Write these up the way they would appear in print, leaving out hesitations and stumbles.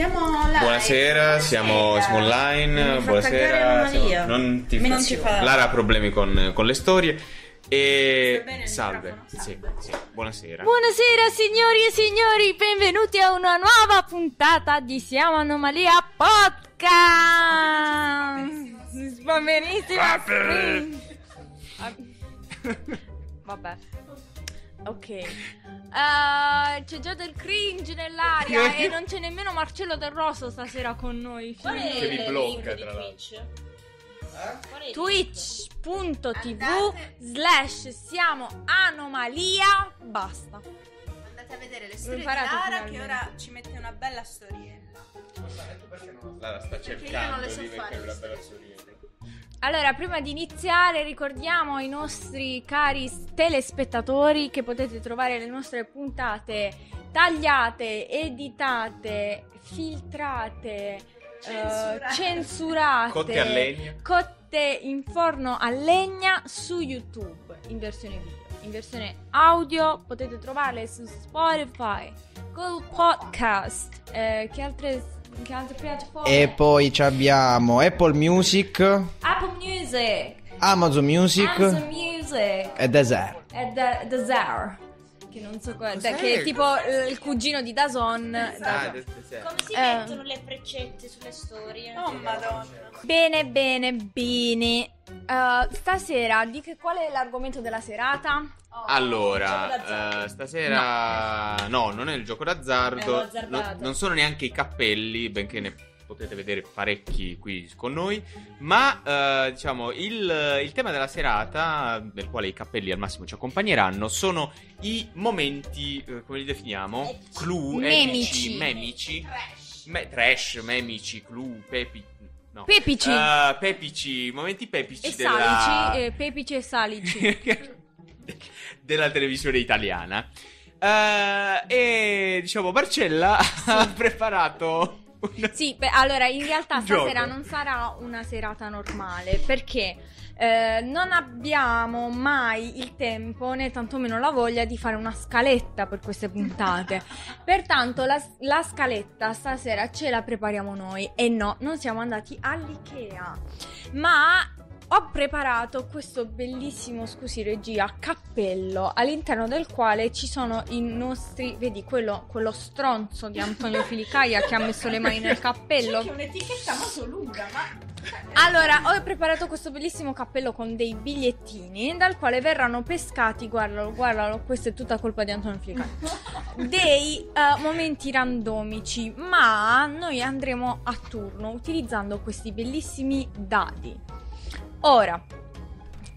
Siamo live. Buonasera, siamo online. Buonasera. Lara ha problemi con le storie. E Salve. Buonasera. Buonasera signori e signori, benvenuti a una nuova puntata di Siamo Anomalia Podcast. Va benissimo. Vabbè. Ok, c'è già del cringe nell'aria e non c'è nemmeno Marcello Del Rosso stasera con noi. Qual è che vi blocca, tra l'altro? twitch.tv/siamoanomalia. Basta. Andate a vedere le storie di Lara, che ora ci mette una bella storiella. Lara sta cercando di mettere una bella storiella. Allora, prima di iniziare ricordiamo ai nostri cari telespettatori che potete trovare le nostre puntate tagliate, editate, filtrate, censurate, cotte in forno a legna su YouTube in versione video. In versione audio potete trovarle su Spotify, Google Podcast, che altre piattaforme? E poi abbiamo Apple Music, Amazon Music e Deezer, che non so cosa, che è tipo il cugino di Dazon. Come si mettono le freccette sulle storie? Oh madonna. Bene. Stasera qual è l'argomento della serata? Allora, stasera no, non è il gioco d'azzardo, non sono neanche i cappelli, benché ne potete vedere parecchi qui con noi, ma diciamo il tema della serata, del quale i cappelli al massimo ci accompagneranno, sono i momenti, come li definiamo? Clou, memici, trash, memici, clou, pepici, momenti pepici e salici della televisione italiana. E diciamo Marcella ha preparato allora in realtà stasera non sarà una serata normale, perché non abbiamo mai il tempo né tantomeno la voglia di fare una scaletta per queste puntate. Pertanto la scaletta stasera ce la prepariamo noi. E no, non siamo andati all'Ikea, ma ho preparato questo bellissimo, scusi regia, cappello, all'interno del quale ci sono i nostri, vedi quello stronzo di Antonio Filicaia che ha messo le mani nel cappello. C'è un'etichetta molto lunga, ma... Allora, ho preparato questo bellissimo cappello con dei bigliettini dal quale verranno pescati, guardalo, questa è tutta colpa di Antonio Filicaia, dei momenti randomici, ma noi andremo a turno utilizzando questi bellissimi dadi. Ora,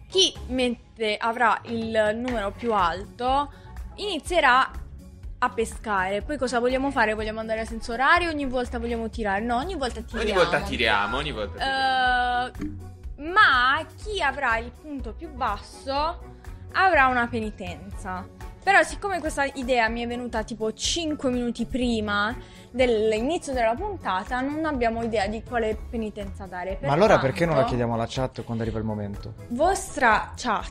chi avrà il numero più alto inizierà a pescare. Poi cosa vogliamo fare? Vogliamo andare a senso orario? Ogni volta vogliamo tirare? No, ogni volta tiriamo. Ma chi avrà il punto più basso avrà una penitenza. Però siccome questa idea mi è venuta tipo 5 minuti prima dell'inizio della puntata, non abbiamo idea di quale penitenza dare. Ma allora perché non la chiediamo alla chat quando arriva il momento? Vostra signora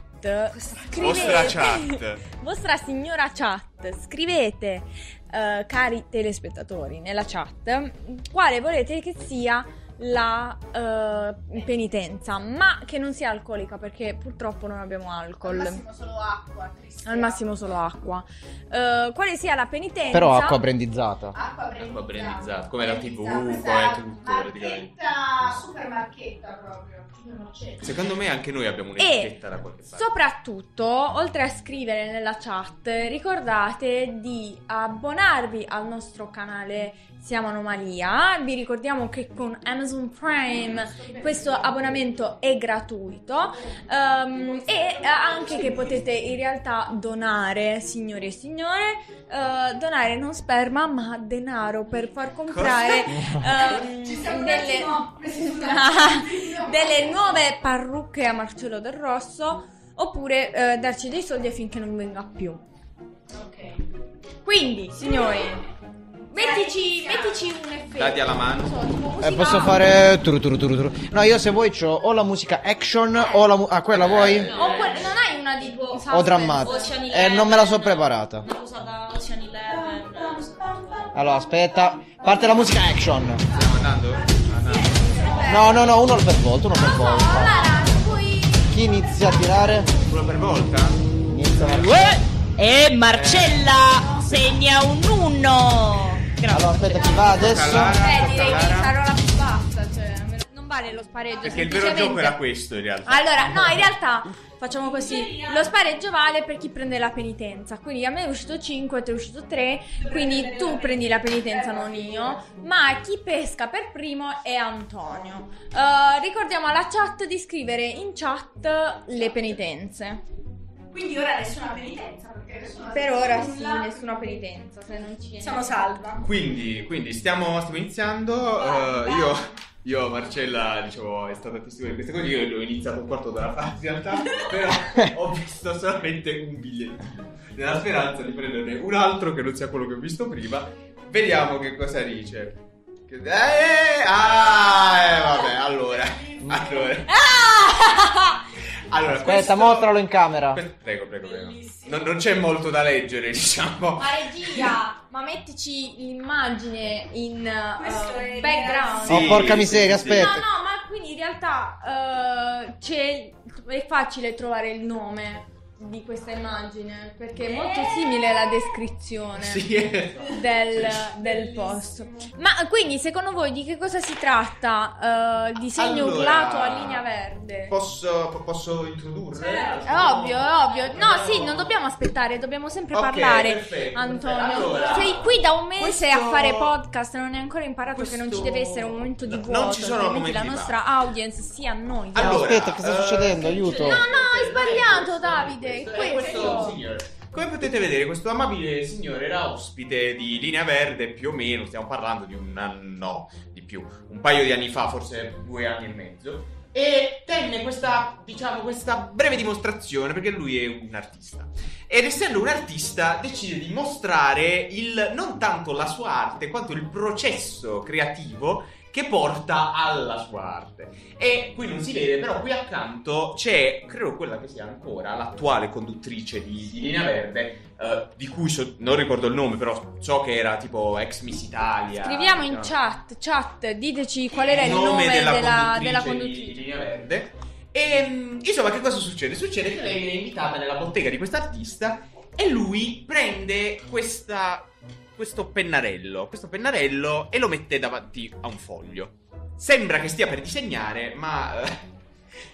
chat, scrivete, cari telespettatori, nella chat quale volete che sia la penitenza, ma che non sia alcolica, perché purtroppo non abbiamo alcol. Al massimo solo acqua, quale sia la penitenza, però acqua brandizzata come la TV, come tutto praticamente, super marchetta proprio. Secondo me anche noi abbiamo un'etichetta da qualche parte. Soprattutto, oltre a scrivere nella chat, ricordate di abbonarvi al nostro canale Siamo Anomalia. Vi ricordiamo che con Amazon Prime questo abbonamento è gratuito, e anche che potete in realtà donare, signori e signore, donare non sperma ma denaro per far comprare delle nuove parrucche a Marcello Del Rosso, oppure darci dei soldi affinché non venga più. Ok. Quindi, signori, mettici un effetto. Dati alla mano. Posso fare turu. No, io se vuoi c'ho o la musica action o la quella vuoi? No. Non hai una tipo o drammatica. Non me la so preparata. Una cosa da Ocean Eleven. Allora, aspetta. Parte la musica action. Stiamo andando? No, uno per volta. Chi inizia a tirare? Uno per volta? Inizia Marcella. E Marcella segna un 1. Allora, aspetta, chi va adesso? Direi che sarà la più bassa, cioè non vale lo spareggio. Perché il vero gioco era questo, in realtà. Allora, no, in realtà facciamo così: lo spareggio vale per chi prende la penitenza. Quindi a me è uscito 5, a te è uscito 3. Quindi tu prendi la penitenza, non io. Ma chi pesca per primo è Antonio. Ricordiamo alla chat di scrivere in chat le penitenze. Quindi ora nessuna penitenza, perché per ora sì, nessuna penitenza, se non ci siamo salva. Quindi stiamo iniziando. Io Marcella, dicevo, è stata testimone di queste cose. Io ho iniziato un quarto d'ora fa in realtà, però ho visto solamente un bigliettino, nella speranza di prenderne un altro che non sia quello che ho visto prima. Vediamo che cosa dice. Vabbè, allora. Allora, aspetta, mostralo in camera. Prego. Non c'è molto da leggere, diciamo. Ma regia, ma mettici l'immagine in background. Sì, oh, porca miseria, aspetta. No, ma quindi in realtà è facile trovare il nome di questa immagine, perché è molto simile alla descrizione del post. Ma quindi secondo voi di che cosa si tratta? Disegno urlato a Linea Verde. Posso introdurre? Ovvio. No, sì, non dobbiamo aspettare, dobbiamo sempre parlare. Perfetto, Antonio. Allora, sei qui da un mese a fare podcast, non hai ancora imparato che non ci deve essere un momento di vuoto. Non ci sono momenti, la nostra audience si annoia. Allora, aspetta, che sta succedendo? Aiuto. No, hai sbagliato, Davide. Questo signore, come potete vedere, questo amabile signore era ospite di Linea Verde, più o meno stiamo parlando di un anno, di più, un paio di anni fa, forse 2 anni e mezzo, e tenne questa breve dimostrazione, perché lui è un artista, ed essendo un artista decide di mostrare non tanto la sua arte quanto il processo creativo che porta alla sua arte. E qui non si vede, però qui accanto c'è, credo quella che sia ancora l'attuale conduttrice di Linea Verde, di cui non ricordo il nome, però so che era tipo ex Miss Italia. Scriviamo in chat, diteci qual era il nome della conduttrice di Linea Verde. E insomma, che cosa succede? Succede che lei viene invitata nella bottega di quest'artista e lui prende questo pennarello e lo mette davanti a un foglio. Sembra che stia per disegnare, ma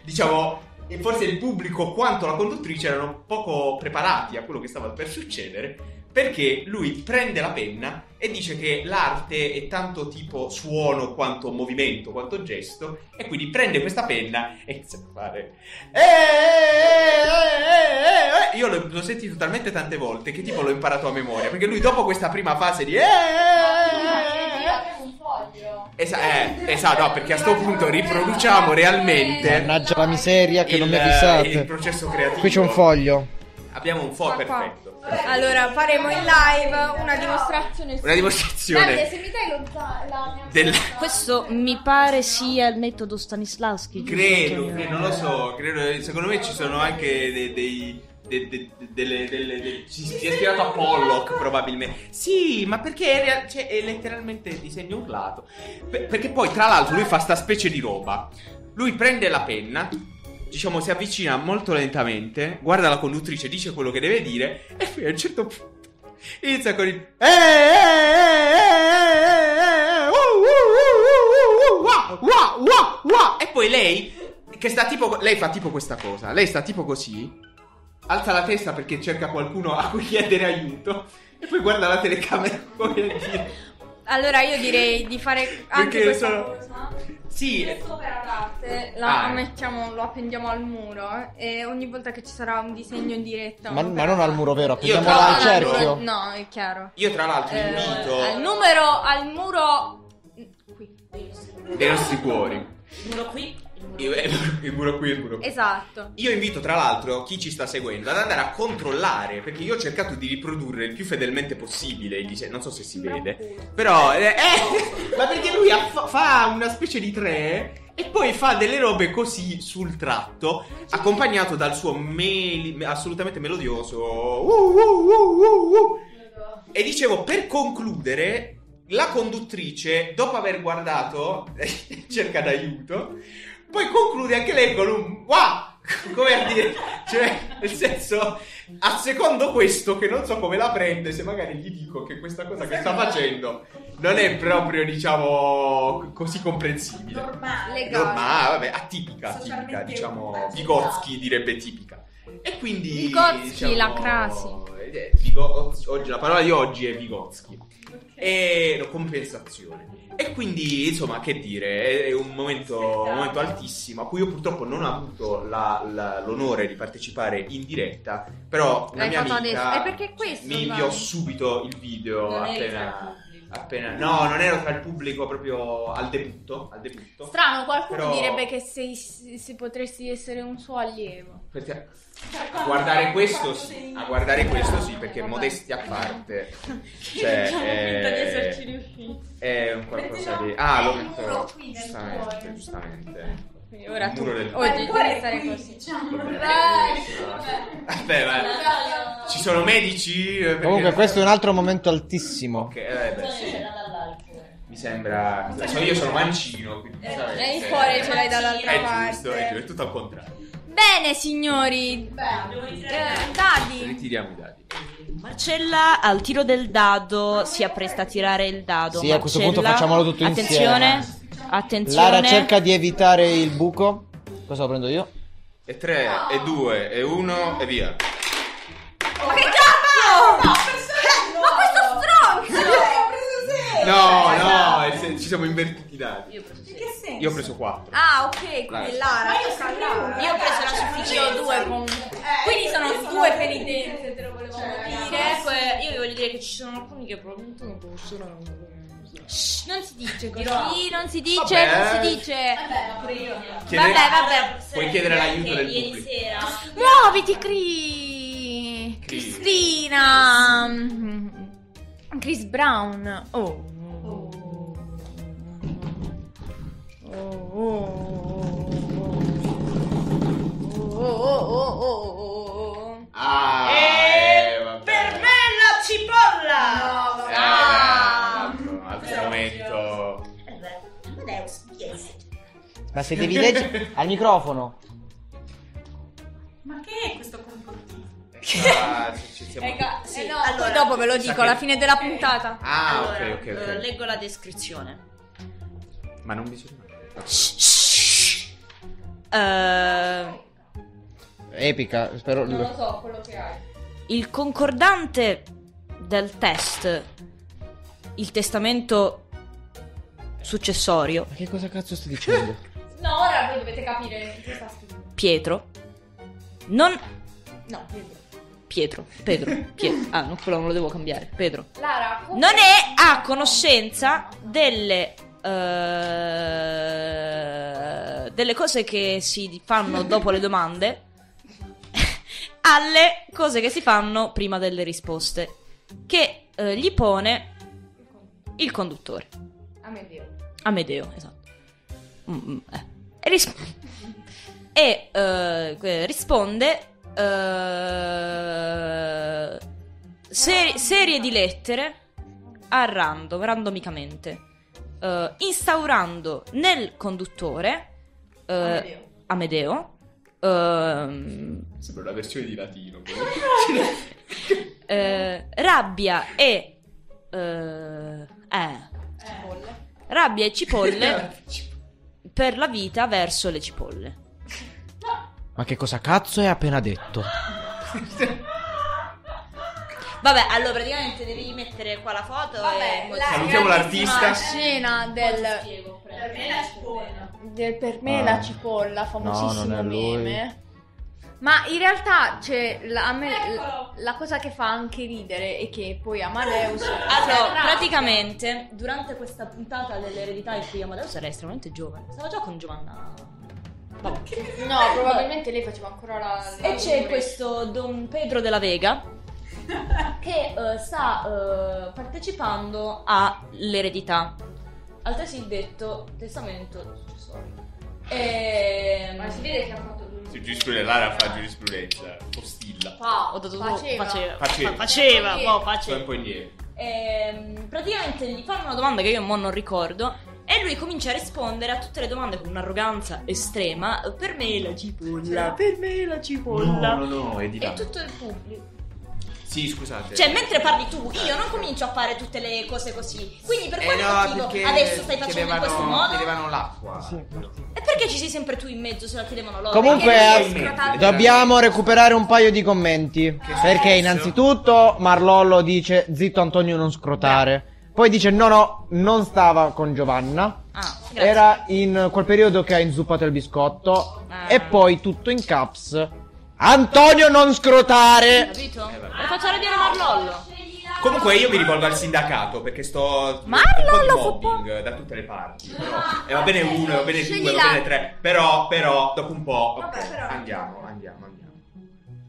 diciamo, forse il pubblico quanto la conduttrice erano poco preparati a quello che stava per succedere, perché lui prende la penna e dice che l'arte è tanto tipo suono quanto movimento, quanto gesto, e quindi prende questa penna e inizia a fare io l'ho sentito talmente tante volte che tipo l'ho imparato a memoria, perché lui dopo questa prima fase di esatto, no, perché a sto punto riproduciamo realmente, mannaggia la miseria che non mi avvisate, il processo creativo. Qui c'è un foglio. Abbiamo un foglio perfetto. Allora faremo in live una dimostrazione. Una dimostrazione. Davide, se mi dai la mia questo mi pare sia il metodo Stanislavski. Credo, non lo so. Credo, secondo me ci sono anche ci è ispirato a Pollock probabilmente. Sì, ma perché è letteralmente il disegno urlato. Perché poi tra l'altro lui fa sta specie di roba. Lui prende la penna, diciamo, si avvicina molto lentamente, guarda la conduttrice, dice quello che deve dire, e poi a un certo punto inizia con il e poi lei che sta tipo, lei fa tipo questa cosa, lei sta tipo così, alza la testa perché cerca qualcuno a cui chiedere aiuto, e poi guarda la telecamera. Allora io direi di fare anche questa cosa. Sì. Questa opera d'arte la appendiamo al muro, e ogni volta che ci sarà un disegno in diretta, ma non al muro vero, appendiamola al cerchio. No, è chiaro. Io tra l'altro invito al muro qui dei nostri cuori. Il muro qui. Il muro qui. Esatto. Io invito tra l'altro chi ci sta seguendo ad andare a controllare, perché io ho cercato di riprodurre il più fedelmente possibile non so se si vede, però ma perché lui fa una specie di tre e poi fa delle robe così sul tratto, accompagnato dal suo assolutamente melodioso E dicevo, per concludere, la conduttrice, dopo aver guardato, cerca d'aiuto, poi conclude anche lei con un wow! Come a dire, cioè, nel senso, a secondo questo, che non so come la prende, se magari gli dico che questa cosa che sta facendo non è proprio, diciamo, così comprensibile. Normale, vabbè, atipica, diciamo, Vygotsky direbbe tipica. E quindi Vygotsky, diciamo, la crasi. La parola di oggi è Vygotsky. E compensazione. E quindi, insomma, che dire, è un momento altissimo a cui io purtroppo non ho avuto l'onore di partecipare in diretta, però la mia amica mi inviò subito il video appena. No, non ero tra il pubblico proprio al debutto. Strano, qualcuno però direbbe che se potresti essere un suo allievo. Perché a guardare questo sì, perché modestia a parte, cioè è un qualcosa di lo metto giustamente. Quindi ora tu oggi devi stare così. Vabbè. Ci sono medici. Comunque questo è un altro momento altissimo. Ok, sì. Mi sembra. Io sono mancino. Quindi, il cuore ce l'hai dall'altra parte. Giusto, è tutto al contrario. Bene, signori. Dadi. Ritiriamo i dadi. Marcella al tiro del dado si appresta a tirare il dado. Sì, Marcella, a questo punto facciamolo tutto insieme. Attenzione. Lara cerca di evitare il buco. Cosa lo prendo io? E 3, e 2, e 1 e via. Ma che cazzo? No, ma questo stronzo! No, ci siamo invertiti i dati. Io ho preso 6. In che senso? Io ho preso 4. Ah, ok, quindi Lara. Io ho preso la sufficiente 2 comunque. Quindi sono 2 penitenze, te lo volevo dire. Io vi voglio dire che ci sono alcuni che probabilmente non possono. Shh, non si dice così, non si dice. Vabbè, ma pure io. Vabbè. Puoi chiedere l'aiuto del pubblico. Ieri sera. Muoviti, Cristina. Chris Brown. Oh. Ah. E per me la cipolla. No, momento. Amadeus, yes. Ma se devi leggere al microfono. Ma che è questo comportamento? Sì. Allora, dopo ve lo dico alla fine della puntata. Allora, ok. Leggo la descrizione. Ma non bisogna. Epica, spero. Non lo so quello che hai. Il concordante del test. Il testamento successorio. Ma che cosa cazzo stai dicendo? No, ora voi dovete capire che sta scritto. Pietro. Ah, no, quello non lo devo cambiare. Pedro. Lara, non è a conoscenza delle delle cose che si fanno dopo le domande alle cose che si fanno prima delle risposte, che gli pone il conduttore Amedeo, esatto. Risponde serie di lettere a randomicamente, instaurando nel conduttore Amedeo. Sembra una versione di latino. Rabbia e rabbia e cipolle per la vita verso le cipolle. Ma che cosa cazzo è appena detto? Vabbè, allora praticamente devi mettere qua la foto. Vabbè, salutiamo l'artista. La scena per me la cipolla, famosissimo meme. Ma in realtà la cosa che fa anche ridere è che poi Amadeus. Allora, praticamente durante questa puntata dell'eredità in cui Amadeus era estremamente giovane, stava già con Giovanna. Vabbè. No, probabilmente lei faceva ancora la. E c'è questo Don Pedro della Vega che sta partecipando all'eredità, altresì detto testamento successorio. Ma si vede che ha fatto. Lara fa giurisprudenza, postilla. Faceva. Poi un po' indietro. Praticamente gli fanno una domanda che io mo non ricordo e lui comincia a rispondere a tutte le domande con un'arroganza estrema. Per me la cipolla, per me la cipolla. No, è di là. E tutto il pubblico. Sì, scusate. Cioè, mentre parli tu, io non comincio a fare tutte le cose così. Quindi per quello motivo adesso stai facendo in questo modo. Chiedevano l'acqua. Sì, no. E perché ci sei sempre tu in mezzo se la chiedevano loro? Comunque dobbiamo recuperare un paio di commenti. Perché innanzitutto Marlollo dice "Zitto Antonio, non scrotare". Poi dice "No, non stava con Giovanna". Era in quel periodo che ha inzuppato il biscotto. E poi tutto in caps "Antonio, non scrotare". Capito? E faccio arrabbiare Marlollo. Comunque io mi rivolgo al sindacato perché sto Marlollo da tutte le parti. Però e va bene uno, va bene due, va bene tre. Però dopo un po'. Vabbè, okay, però. Andiamo.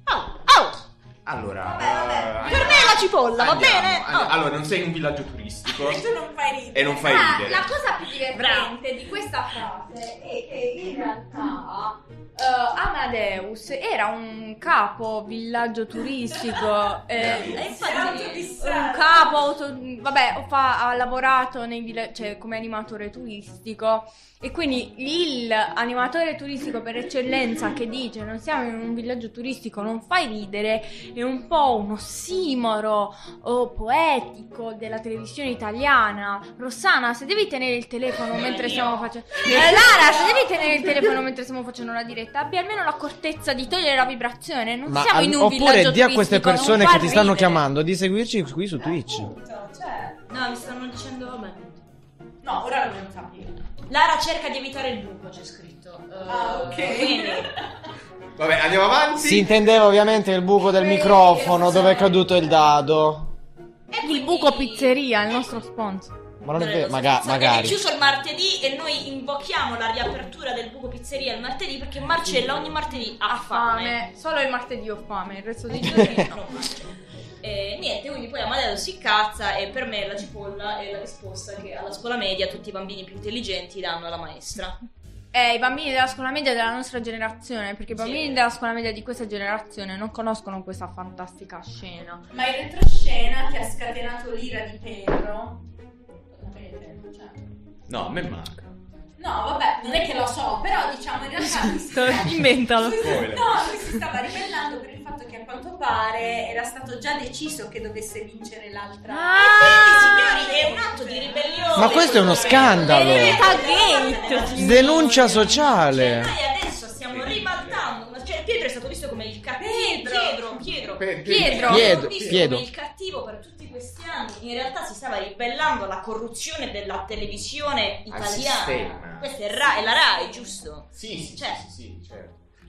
Oh. Allora, vabbè. Per me è la cipolla, va bene? Allora, non sei in un villaggio turistico. E tu non fai ridere. La cosa più divertente di questa frase è che in realtà Amadeus era un capo villaggio turistico. Un capo ha lavorato nei villaggi, cioè, come animatore turistico. E quindi l'animatore turistico per eccellenza che dice "Non siamo in un villaggio turistico, non fai ridere" è un po' un ossimoro poetico della televisione italiana. Rossana, se devi tenere il telefono mentre stiamo facendo Lara, se devi tenere il telefono mentre stiamo facendo una diretta, abbia almeno l'accortezza di togliere la vibrazione. Non siamo in un villaggio turistico. Oppure di a queste persone che ti stanno chiamando di seguirci qui su Twitch. No, mi stanno dicendo vabbè. No, ora lo pensiamo. Lara cerca di evitare il buco, c'è scritto. Ok. Quindi... Vabbè, andiamo avanti. Si intendeva ovviamente il buco del microfono dove è caduto il dado. Il buco pizzeria, il nostro sponsor. Ma non è vero, magari. È chiuso il martedì e noi invochiamo la riapertura del buco pizzeria il martedì perché Marcella ogni martedì ha fame. Solo il martedì ho fame, il resto dei giorni non mangio. Niente, quindi poi Amadeus si incazza e per me la cipolla è la risposta che alla scuola media tutti i bambini più intelligenti danno alla maestra. I bambini della scuola media della nostra generazione, perché i bambini della scuola media di questa generazione non conoscono questa fantastica scena. Ma in retroscena che ha scatenato l'ira di Pedro? No, a me manca. No, vabbè, non è che lo so, però diciamo in realtà inventalo. No, lui si stava ribellando per il fatto che a quanto pare era stato già deciso che dovesse vincere l'altra. E quindi, signori, è un atto di ribellione. Ma questo è uno scandalo. Denuncia sociale. Cioè, noi adesso stiamo ribaltando. Cioè, Pietro è stato visto come il cattivo. Pietro. Come il cattivo per tutti questi anni. In realtà si stava ribellando alla corruzione della televisione italiana. Questa è la Rai, giusto? Sì, certo.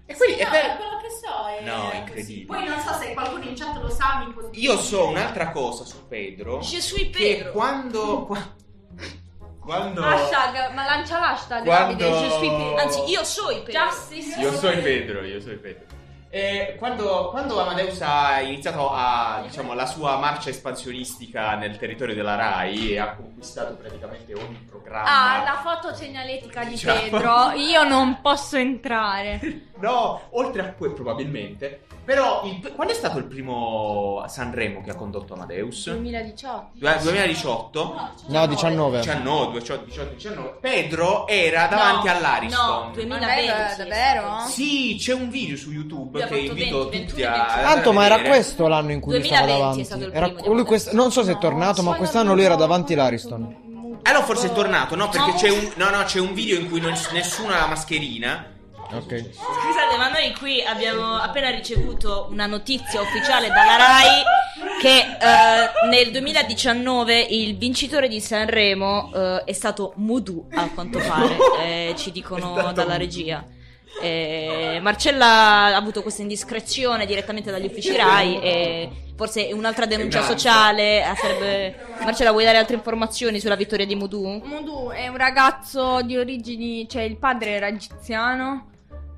E quindi è quello che so è incredibile. Poi non so se qualcuno in chat lo sa. Io so un'altra cosa su Pedro. Che quando hashtag, ma lancia l'hashtag Davide. Anzi, io so i Pedro. Io so i Pedro. Quando Amadeus ha iniziato la sua marcia espansionistica nel territorio della Rai e ha conquistato praticamente ogni programma. La foto segnaletica di Pedro, io non posso entrare. No, oltre a poi probabilmente. Però quando è stato il primo Sanremo che ha condotto Amadeus? 2019. Pedro era davanti all'Ariston. No, 2020. Davvero? Sì, c'è un video su YouTube che invito tutti a tanto, ma era questo l'anno in cui lui stava davanti. È stato il primo non so se è tornato, ma quest'anno lui era davanti all'Ariston. Allora forse è tornato, no? Perché c'è un video in cui nessuno ha la mascherina. Okay. Scusate, ma noi qui abbiamo appena ricevuto una notizia ufficiale dalla Rai che nel 2019 il vincitore di Sanremo è stato Mudu, a quanto pare, ci dicono dalla regia. Marcella ha avuto questa indiscrezione direttamente dagli uffici Rai e forse un'altra denuncia sociale sarebbe... Marcella, vuoi dare altre informazioni sulla vittoria di Mudu? Mudu è un ragazzo di origini, cioè il padre era egiziano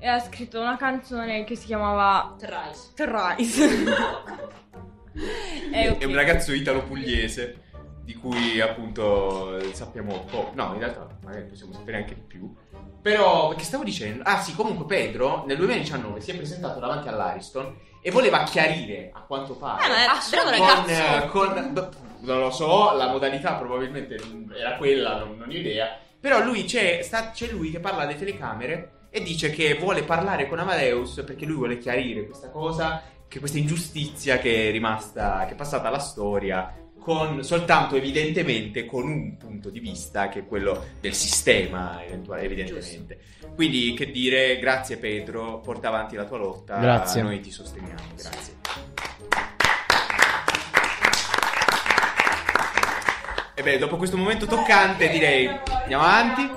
e ha scritto una canzone che si chiamava Thrice. È un ragazzo italo-pugliese di cui appunto sappiamo poco. No, in realtà magari possiamo sapere anche più. Però, che stavo dicendo? Ah sì, comunque Pedro nel 2019 si è presentato davanti all'Ariston e voleva chiarire, a quanto pare, con non lo so, la modalità probabilmente era quella, non ho idea. Però lui c'è lui che parla alle telecamere e dice che vuole parlare con Amadeus perché lui vuole chiarire questa cosa, che questa ingiustizia che è rimasta, che è passata alla storia, con soltanto evidentemente con un punto di vista che è quello del sistema eventuale, evidentemente. Giusto. Quindi che dire, grazie Pedro, porta avanti la tua lotta, grazie. Noi ti sosteniamo, grazie. E beh, dopo questo momento toccante direi andiamo avanti. Io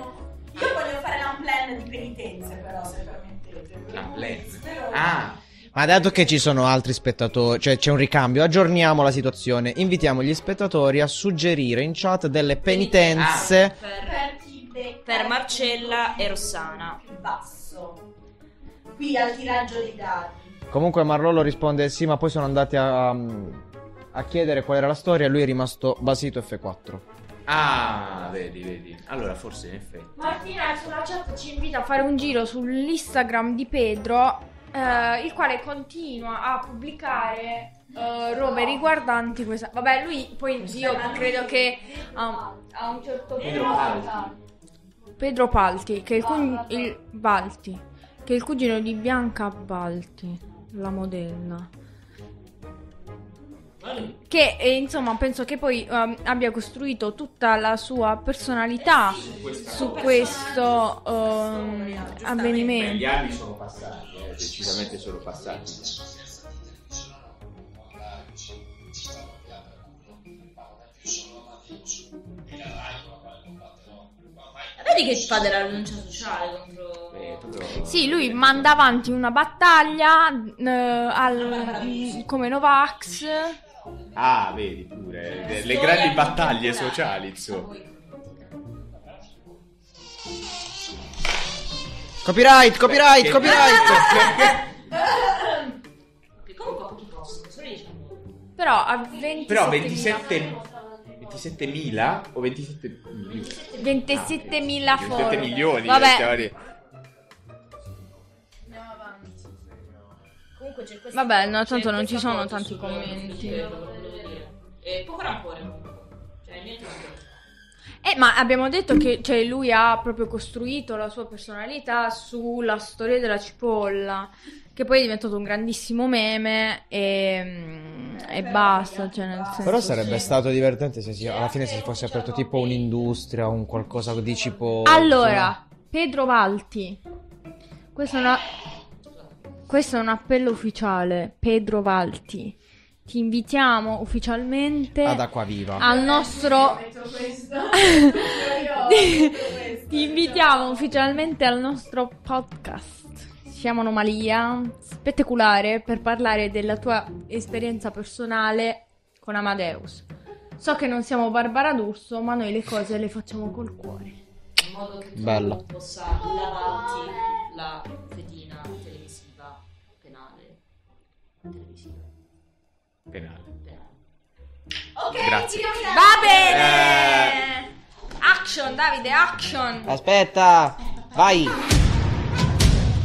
voglio fare l'unplan di penitenza però, se permettete. L'unplan? Ah! Ma dato che ci sono altri spettatori, cioè c'è un ricambio, aggiorniamo la situazione, invitiamo gli spettatori a suggerire in chat delle penitenze per Marcella e Rossana. Basso. Qui al tiraggio dei dadi. Comunque Marlollo risponde sì, ma poi sono andati a chiedere qual era la storia e lui è rimasto basito F4. Ah, vedi. Allora forse in effetti. Martina sulla chat ci invita a fare un giro sull'Instagram di Pedro, il quale continua a pubblicare robe riguardanti questa. Vabbè, lui poi io credo che a un certo punto Pedro Palti, che è il cugino di Bianca Balti, la modella. Che insomma penso che poi abbia costruito tutta la sua personalità su questo avvenimento. Gli anni sono passati, decisamente sono passati. Vedi che fa della rinuncia sociale contro. Sì, lui manda avanti una battaglia come Novax. Ah, vedi pure, le grandi battaglie sociali, insomma. Copyright! Comunque ho pochi posti, solo 10. Però a 27.000 o 27 27.000 foto. 27 milioni, vabbè. Vabbè, no, tanto non ci sono tanti commenti. E poco rancore. Cioè, niente. Ma abbiamo detto che cioè, lui ha proprio costruito la sua personalità sulla storia della cipolla, che poi è diventato un grandissimo meme e basta. Cioè, nel senso, però sarebbe stato divertente se alla fine si fosse aperto tipo un'industria, un qualcosa di cipolla. Allora, Pedro Valti. Questo è un appello ufficiale, Pedro Valti. Ti invitiamo ufficialmente ad Acquaviva. Al nostro Ti invitiamo ufficialmente al nostro podcast Siamo Anomalia, spettacolare, per parlare della tua esperienza personale con Amadeus. So che non siamo Barbara D'Urso, ma noi le cose le facciamo col cuore. In modo che tu possa lavarti la fedina televisiva. Penale. Ok, grazie. Va bene. Action, Davide, action. Aspetta, vai.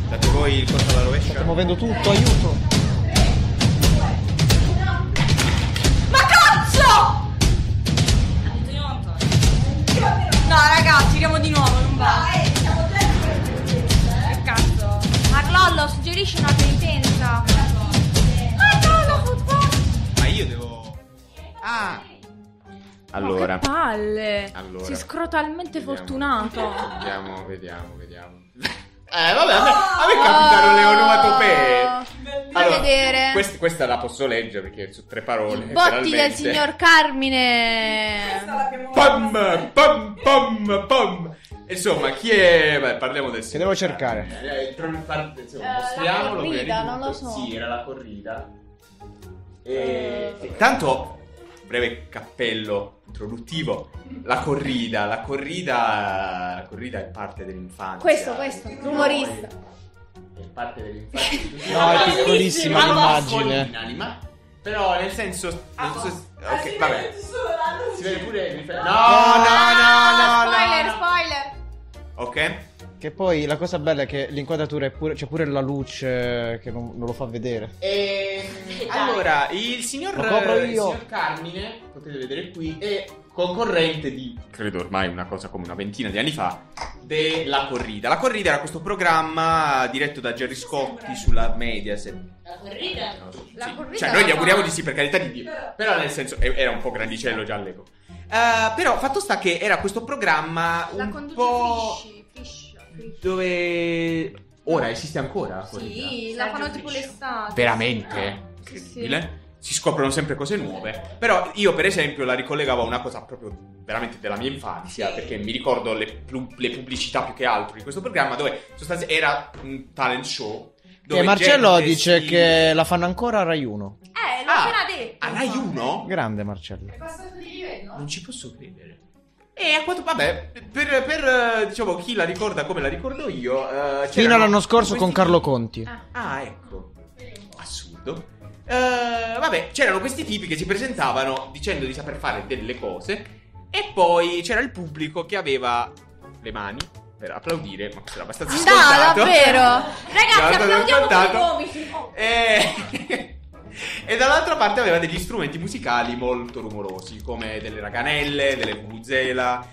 Date voi il conto alla rovescia. Stiamo muovendo tutto, aiuto. Ma cazzo! No, ragazzi, tiriamo di nuovo, non va. Siamo tre. Che cazzo? Marlollo suggerisce una penitenza. Io devo. Ah! Allora. Che palle! Allora. Sei scrotalmente fortunato. Vediamo. Vabbè, a me capitano le onomatopee. Allora, vedere. Questa la posso leggere perché su tre parole. I botti del signor Carmine. Pam. Insomma, chi è? Beh, parliamo del signor. Che devo cercare? Mostriamolo. La corrida, non lo so. Sì, era La Corrida. Intanto breve cappello introduttivo. La corrida è parte dell'infanzia. Questo rumorista è parte dell'infanzia. No, è piccolissima l'immagine. Però nel senso ok, vabbè. Si vede pure no. Spoiler. Ok. Che poi la cosa bella è che l'inquadratura è pure, c'è pure la luce che non lo fa vedere. dai. Allora, il signor Carmine, potete vedere qui, è concorrente di, credo ormai una cosa come una ventina di anni fa, de La Corrida. La Corrida era questo programma diretto da Gerry Scotti sulla Mediaset. La Corrida? No, sì. La Corrida, cioè noi gli auguriamo di sì, per carità di Dio, però nel senso era un po' grandicello già all'epoca. Però fatto sta che era questo programma un po' Fish. Dove ora esiste ancora? Sì, la fanno tipo l'estate. Veramente? Incredibile. Sì. Si scoprono sempre cose nuove. Però io per esempio la ricollegavo a una cosa proprio veramente della mia infanzia, sì. Perché mi ricordo le pubblicità più che altro di questo programma, dove era un talent show dove Marcello dice che la fanno ancora a Rai 1. L'ho appena detto. A Rai 1? Grande Marcello. È passato di livello? Non ci posso credere. E a quanto, vabbè, per diciamo chi la ricorda come la ricordo io, fino all'anno scorso con Carlo Conti. Ecco. Assurdo. Vabbè, c'erano questi tipi che si presentavano dicendo di saper fare delle cose, e poi c'era il pubblico che aveva le mani per applaudire, ma era abbastanza scontato. No, davvero? Ragazzi, applaudiamo con i gomiti. E dall'altra parte aveva degli strumenti musicali molto rumorosi, come delle raganelle, delle vuvuzela,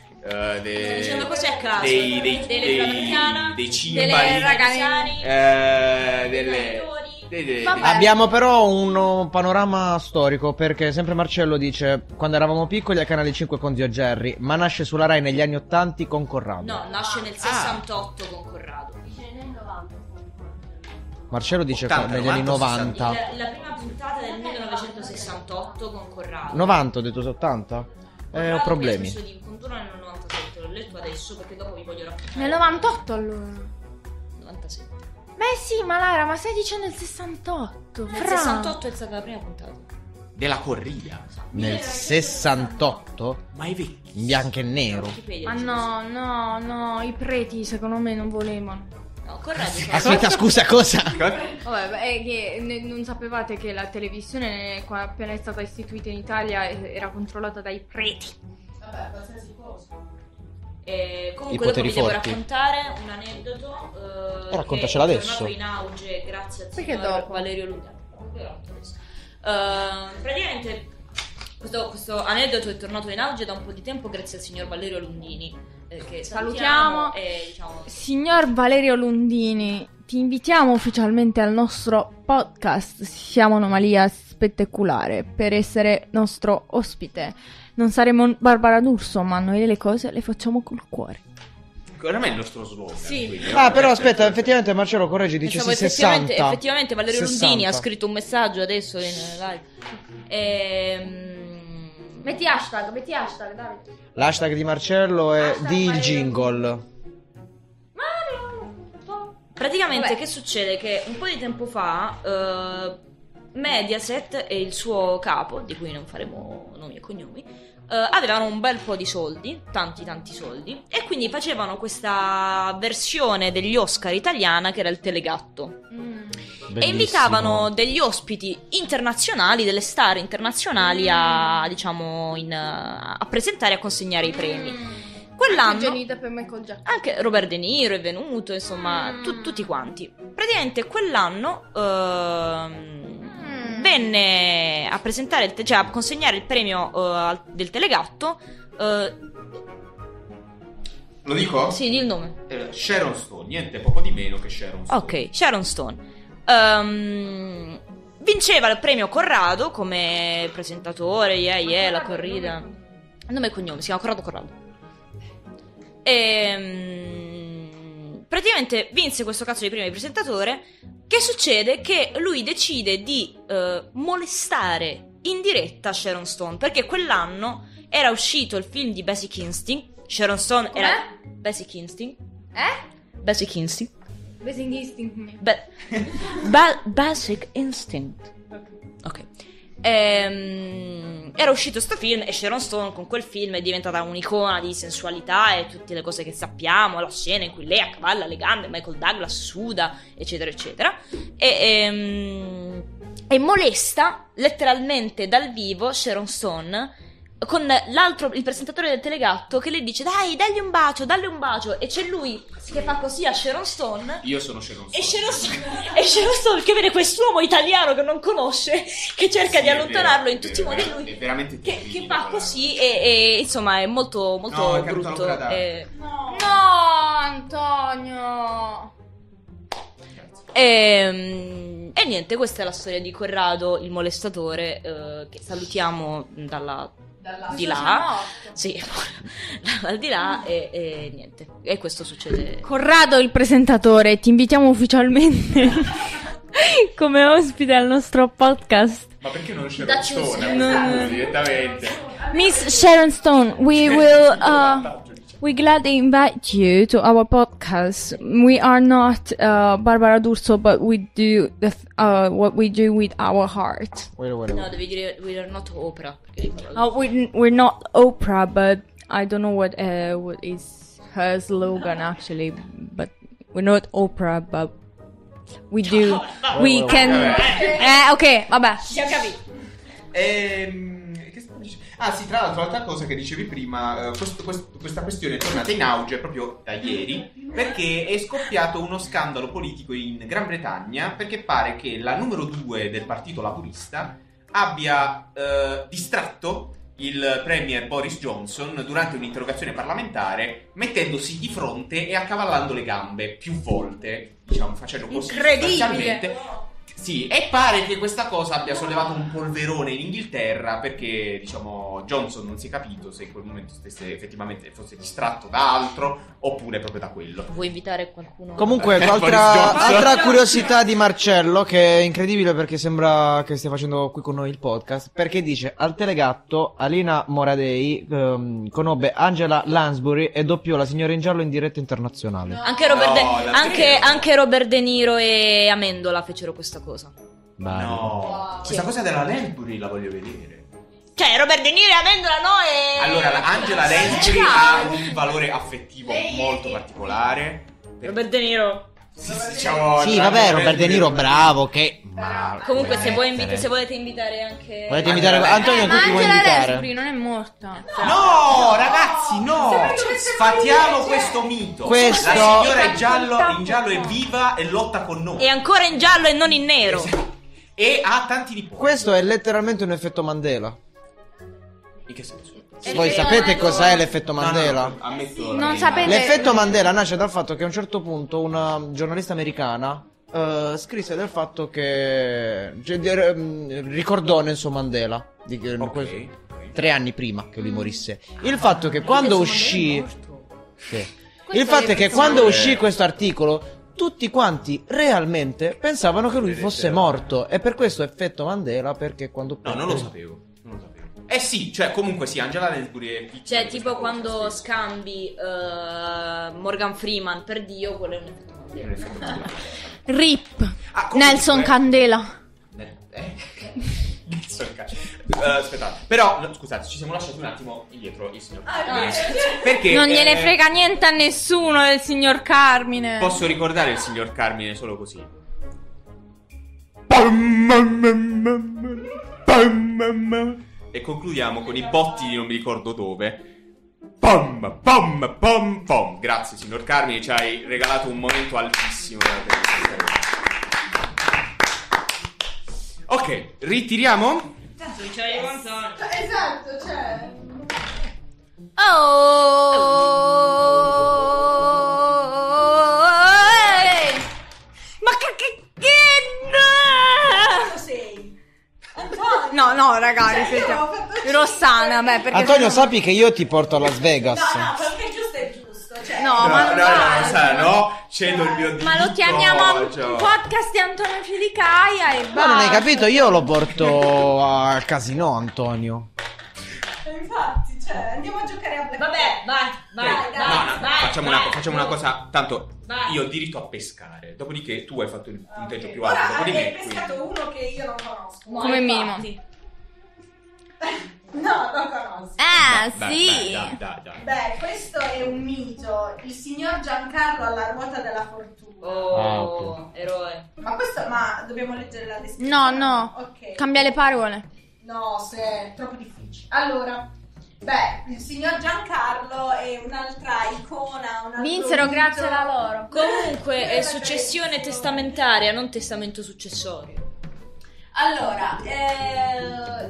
dicendo così a caso, dei cimbali, delle raganelli, abbiamo però un panorama storico, perché sempre Marcello dice: quando eravamo piccoli a Canale 5 con zio Gerry, ma nasce sulla Rai negli anni 80 con Corrado. No, nasce nel 68 con Corrado. Dice nel 90. Marcello dice negli anni 90. La prima puntata del 1968 con Corrado. 90, ho detto 80? Ho problemi. Contorno nel 97, l'ho letto adesso perché dopo vi voglio raccontare. Nel 98 allora. 97. Beh sì, ma Lara, ma stai dicendo il 68? Il 68 è stata la prima puntata della Corrida. Nel 68? Ma è vecchio. In bianco e nero. Ma no, i preti secondo me non volevano. No, Corrado. Aspetta, scusa, cosa? Vabbè, che non sapevate che la televisione appena è stata istituita in Italia era controllata dai preti. Vabbè, qualsiasi cosa. Comunque dopo vi devo raccontare un aneddoto raccontacela che è adesso in auge grazie al signor Valerio Lundini. Praticamente questo aneddoto è tornato in auge da un po' di tempo grazie al signor Valerio Lundini, che salutiamo e, diciamo... Signor Valerio Lundini, ti invitiamo ufficialmente al nostro podcast Siamo Anomalia Spettacolare per essere nostro ospite. Non saremo Barbara D'Urso, ma noi le cose le facciamo col cuore. Ormai è il nostro slogan. Sì. Quindi, però aspetta, effettivamente Marcello, correggi, dice sì, 60. Effettivamente Valerio 60. Lundini ha scritto un messaggio adesso in live. Metti hashtag, Davide. L'hashtag di Marcello è di il jingle. Praticamente che succede? Che un po' di tempo fa... Mediaset e il suo capo, di cui non faremo nomi e cognomi, avevano un bel po' di soldi, tanti soldi, e quindi facevano questa versione degli Oscar italiana che era il Telegatto. E invitavano degli ospiti internazionali, delle star internazionali a, diciamo, a presentare e a consegnare i premi. Quell'anno anche Robert De Niro è venuto, insomma, tutti quanti. Praticamente quell'anno venne a presentare cioè a consegnare il premio del Telegatto. Lo dico? Sì, di il nome. Sharon Stone, niente poco di meno che Sharon Stone. Ok, Sharon Stone. Vinceva il premio Corrado come presentatore, La Corrida. Il nome e cognome, si chiama Corrado. Praticamente vinse questo cazzo di premio di presentatore. Che succede? Che lui decide di molestare in diretta Sharon Stone, perché quell'anno era uscito il film di Basic Instinct. Sharon Stone era Basic Instinct. Basic Instinct. Ok. Era uscito sto film e Sharon Stone con quel film è diventata un'icona di sensualità e tutte le cose che sappiamo, la scena in cui lei accavalla le gambe, Michael Douglas suda, eccetera eccetera, e molesta letteralmente dal vivo Sharon Stone con l'altro, il presentatore del Telegatto, che le dice dai, dagli un bacio, e c'è lui che fa così a Sharon Stone. Io sono Sharon Stone. E Sharon Stone che vede quest'uomo italiano che non conosce, che cerca di allontanarlo, vero, in tutti i modi, lui è veramente terribile, che fa così, e insomma è molto molto brutto. Antonio. E niente, questa è la storia di Corrado, il molestatore, che salutiamo dalla di là. Sì, dal di là, e niente. E questo succede. Corrado, il presentatore, ti invitiamo ufficialmente come ospite al nostro podcast. Ma perché non Sharon Stone? No. Direttamente. Miss Sharon Stone, we gladly invite you to our podcast. We are not Barbara D'Urso, but we do what we do with our heart. Wait. No, devi dire we are not Oprah. We're not Oprah, but I don't know what is her slogan actually. But we're not Oprah, but we do. We can. Okay, vabbè. Ci ho capito. Ah sì, tra l'altro, l'altra cosa che dicevi prima, questa questione è tornata in auge proprio da ieri, perché è scoppiato uno scandalo politico in Gran Bretagna, perché pare che la numero 2 del partito laburista abbia distratto il premier Boris Johnson durante un'interrogazione parlamentare, mettendosi di fronte e accavallando le gambe più volte, diciamo, facendo così. Incredibile! Sì, e pare che questa cosa abbia sollevato un polverone in Inghilterra, perché, diciamo, Johnson non si è capito se in quel momento stesse effettivamente fosse distratto da altro oppure proprio da quello. Vuoi invitare qualcuno? Comunque, altra curiosità di Marcello, che è incredibile perché sembra che stia facendo qui con noi il podcast, perché dice: al Telegatto Alina Moradei conobbe Angela Lansbury e doppiò la Signora in Giallo in diretta internazionale. No. Anche Robert De Niro e Amendola fecero questa cosa. No, questa cosa della Lansbury la voglio vedere. Cioè, Robert De Niro avendola noi. Allora, Angela Lansbury ha un valore affettivo molto particolare. Robert De Niro. Robert De Niro, bravo. Che comunque, se volete invitare anche. Volete invitare Antonio? Ma tutti vuoi invitare? Angela Lansbury non è morta. No, ragazzi, no. Sfatiamo questo mito. La signora è in giallo è viva e lotta con noi. È ancora in giallo e non in nero. Esatto. E ha tanti nipoti. Questo è letteralmente un effetto Mandela. In che senso? Voi sapete cos'è l'effetto Mandela? Non sapete. L'effetto Mandela nasce dal fatto che a un certo punto una giornalista americana scrisse del fatto che ricordò Nelson Mandela di 3 anni prima che lui morisse. Il fatto che quando uscì questo articolo, tutti quanti realmente pensavano che lui fosse morto, e per questo effetto Mandela, perché quando non lo sapevo. Eh sì, cioè comunque sì, Angela Lansbury è piccola. Cioè tipo quando scambi Morgan Freeman per Dio, quello è un effetto Mandela. RIP Nelson Candela. Aspettate, però scusate, ci siamo lasciati un attimo indietro il signor Carmine, perché non gliene frega niente a nessuno del signor Carmine. Posso ricordare il signor Carmine solo così. E concludiamo con i botti di non mi ricordo dove. Pom, pom, pom, pom. Grazie signor Carmine, ci hai regalato un momento altissimo. Ok, ritiriamo? Esatto, c'è. Ma che No, ragazzi, Rossana, beh, perché Antonio, sappi che io ti porto a Las Vegas. No, perché giusto è giusto. Cioè, no, cedo il mio diritto. Ma lo chiamiamo un podcast di Antonio Filicaia e basta. Ma non hai capito, io lo porto al casino, Antonio. Infatti, cioè, andiamo a giocare a Black. Vabbè, vai, facciamo una cosa, tanto vai. Io ho diritto a pescare, dopodiché tu hai fatto il punteggio più alto. Ora, dopo di me, hai pescato uno che io non conosco. Come minimo. No, non conosco. Sì. Beh, questo è un mito. Il signor Giancarlo alla Ruota della Fortuna. Okay. Eroe. Ma questo, dobbiamo leggere la descrizione? No. Okay. Cambia le parole. No, se è troppo difficile. Allora, Beh, il signor Giancarlo è un'altra icona. Un vinsero grazie alla loro. Comunque è successione testamentaria, non testamento successorio. Allora,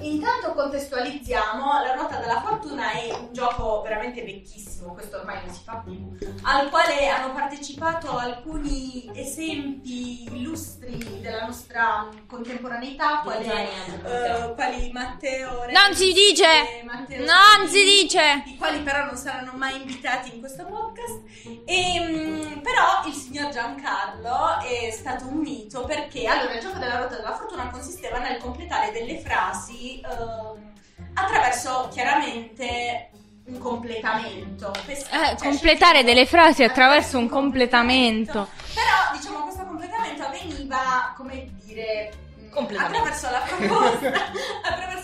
intanto contestualizziamo, la Ruota della Fortuna è un gioco veramente vecchissimo, questo ormai non si fa più, al quale hanno partecipato alcuni esempi illustri della nostra contemporaneità, quali Matteo Renzi, non si dice! Matteo non si dice! I quali però non saranno mai invitati in questo podcast, però il signor Giancarlo è stato un mito perché, allora, il gioco della Ruota della Fortuna consiste nel completare delle frasi attraverso chiaramente un completamento. Completare delle frasi attraverso un completamento. Però diciamo questo completamento avveniva, come dire, attraverso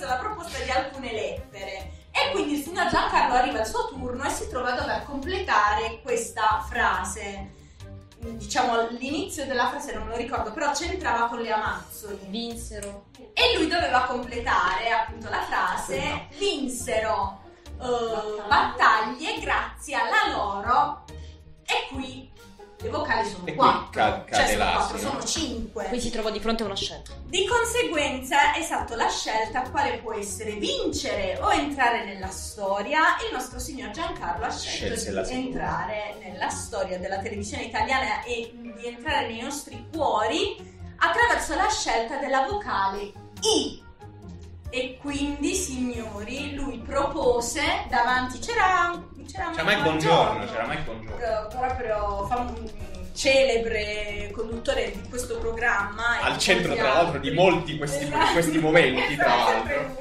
la proposta di alcune lettere. E quindi il signor Giancarlo arriva al suo turno e si trova a dover completare questa frase. Diciamo l'inizio della frase non lo ricordo, però c'entrava con le Amazzoni. Vinsero. E lui doveva completare appunto la frase: vinsero battaglie grazie alla loro. E qui le vocali sono sono 5. Qui si trova di fronte a una scelta. Di conseguenza, esatto, la scelta quale può essere vincere o entrare nella storia. Il nostro signor Giancarlo ha scelto di entrare nella storia della televisione italiana e di entrare nei nostri cuori attraverso la scelta della vocale I. E quindi, signori, lui propose davanti c'era mai buongiorno. Proprio celebre conduttore di questo programma. Al centro, tra l'altro, di molti questi momenti, tra l'altro.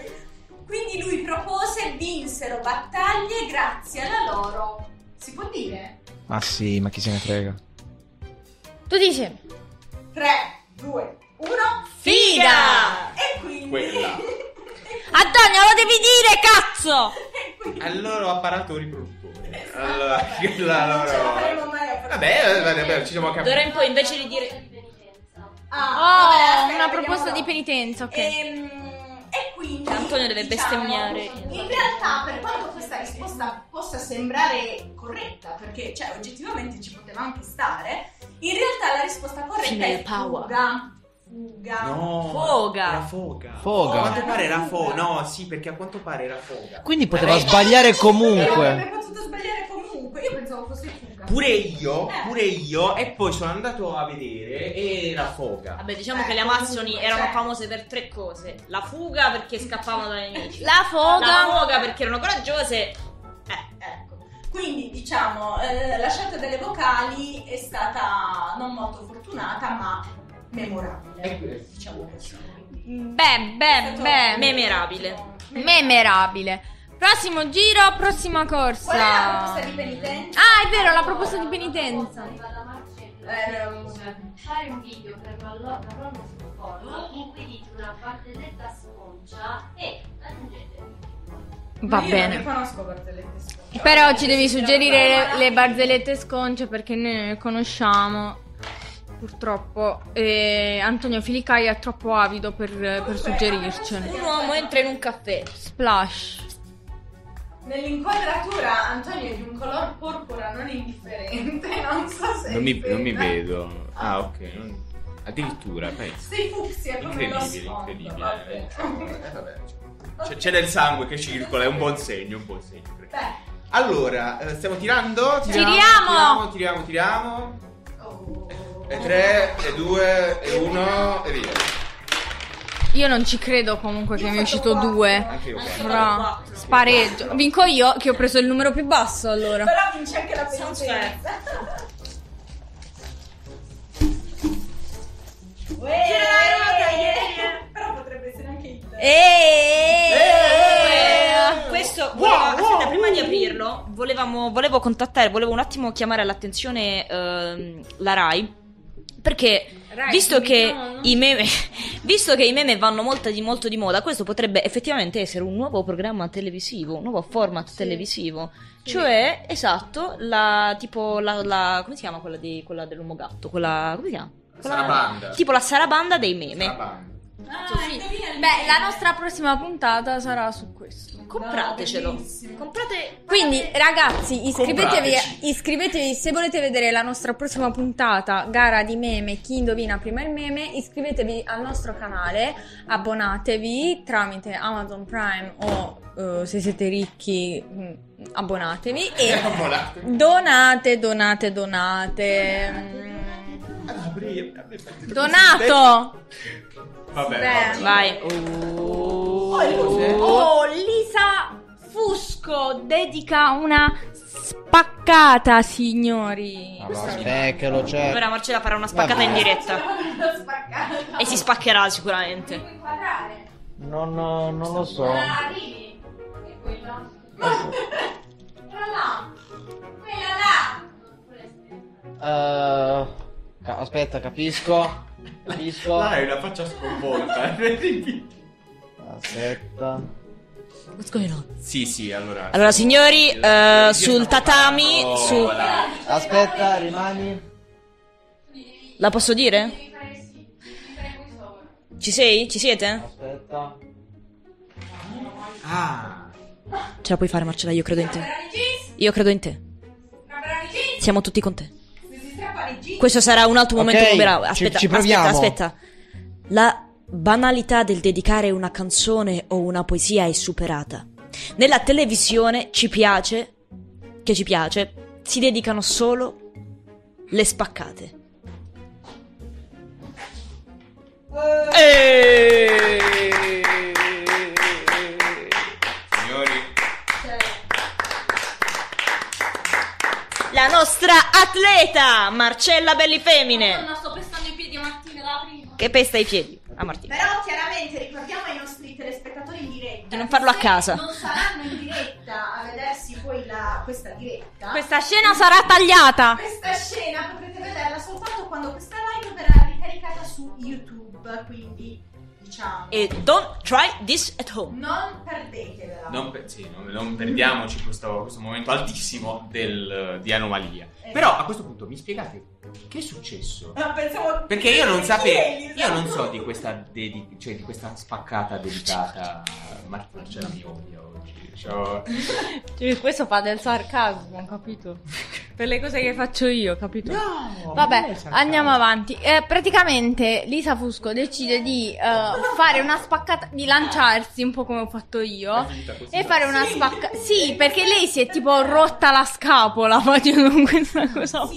Quindi lui propose: vinsero battaglie grazie alla loro. Si può dire? Ma sì, ma chi se ne frega? Tu dici? 3, 2, 1, fida! E quindi... quella. Antonio, lo devi dire, cazzo! Allora, apparato riproduttore. Allora, vabbè, ci siamo capiti. D'ora in poi invece di dire una proposta di penitenza, ok. E quindi Antonio deve bestemmiare. In realtà, per quanto questa risposta possa sembrare corretta, perché cioè oggettivamente ci poteva anche stare, in realtà la risposta corretta è Foga. A quanto pare era foga. No, sì, perché a quanto pare era foga. Quindi poteva sbagliare comunque. Avrebbe potuto sbagliare comunque. Io pensavo fosse fuga. Pure io. E poi sono andato a vedere e era foga. Vabbè, diciamo che le Amazzoni erano famose per tre cose: la fuga perché scappavano dai nemici, la foga perché erano coraggiose. Ecco. Quindi, diciamo, la scelta delle vocali è stata non molto fortunata, ma memorabile, diciamo così. Memorabile. Prossimo giro, prossima corsa. Qual è la proposta di penitenza? Ah, è vero, la proposta di penitenza. Fare un video per Marlollo sul Forum in cui dite una barzelletta sconcia e aggiungete. Va bene. Io non ne conosco barzellette sconce. Però ci devi suggerire le barzellette sconce perché noi ne conosciamo. Purtroppo Antonio Filicaia è troppo avido per suggerircene. Un uomo entra in un caffè. Splash. Nell'inquadratura Antonio è di un color porpora non indifferente. Non so se non mi vedo. Ah, ok. Addirittura sei fucsia come lo sfondo. Incredibile. Vabbè. C'è del sangue che circola. È un buon segno. Allora, stiamo tirando? Tiriamo. Oh. 3, 2, 1 e via. Io non ci credo comunque che mi è uscito 2. Anche io. Spareggio. Vinco io che ho preso il numero più basso allora. Però vince anche la penitenza. Però potrebbe essere anche il. Questo aspetta, prima di aprirlo volevo un attimo chiamare l'attenzione la Rai. Perché visto che i meme vanno molto di moda, questo potrebbe effettivamente essere un nuovo programma televisivo, un nuovo format televisivo. Sì. Cioè, esatto, la come si chiama quella dell'uomo gatto, quella come si chiama? Sarabanda. Tipo la sarabanda dei meme. Sarabanda. Sì. Beh, la nostra prossima puntata sarà su questo. Compratecelo. Quindi, ragazzi, iscrivetevi se volete vedere la nostra prossima puntata, gara di meme, chi indovina prima il meme. Iscrivetevi al nostro canale, abbonatevi tramite Amazon Prime o se siete ricchi abbonatevi e donate. Donato. Vabbè, vai. Lisa Fusco dedica una spaccata, signori. Ora Marcella farà una spaccata in diretta. E si spaccherà sicuramente. Non lo so. Quella là. Aspetta, capisco. Là è una faccia sconvolta. Aspetta. What's going on? Sì, allora. Allora, signori, sul tatami. Aspetta, rimani. La posso dire? Ci sei? Ci siete? Aspetta. Ah. Ce la puoi fare, Marcella, io credo in te. Siamo tutti con te. Questo sarà un altro momento numerato. Aspetta, ci proviamo. Aspetta. La banalità del dedicare una canzone o una poesia è superata. Nella televisione si dedicano solo le spaccate. La nostra atleta Marcella Bellifemine. No, sto pestando i piedi a Martina da prima. Che pesta i piedi a Martina. Però chiaramente ricordiamo ai nostri telespettatori in diretta di non farlo a casa. Non saranno in diretta a vedersi poi questa diretta. Questa scena sarà tagliata. Questa scena potrete vederla soltanto quando questa live verrà ricaricata su YouTube. Quindi diciamo, e don't try this at home. Non perdetevela. Non perdiamoci questo momento altissimo di anomalia. Però a questo punto mi spiegate che è successo? Pensavo, perché io non sapevo. Io non so di questa di questa spaccata dedicata. Marcella mi odia oggi. Cioè, questo fa del sarcasmo, capito? Per le cose che faccio io, capito? No, vabbè, andiamo avanti. Praticamente Lisa Fusco decide di fare una spaccata, di lanciarsi un po' come ho fatto io e fare una spaccata. Sì, perché lei si è tipo rotta la scapola facendo questa cosa.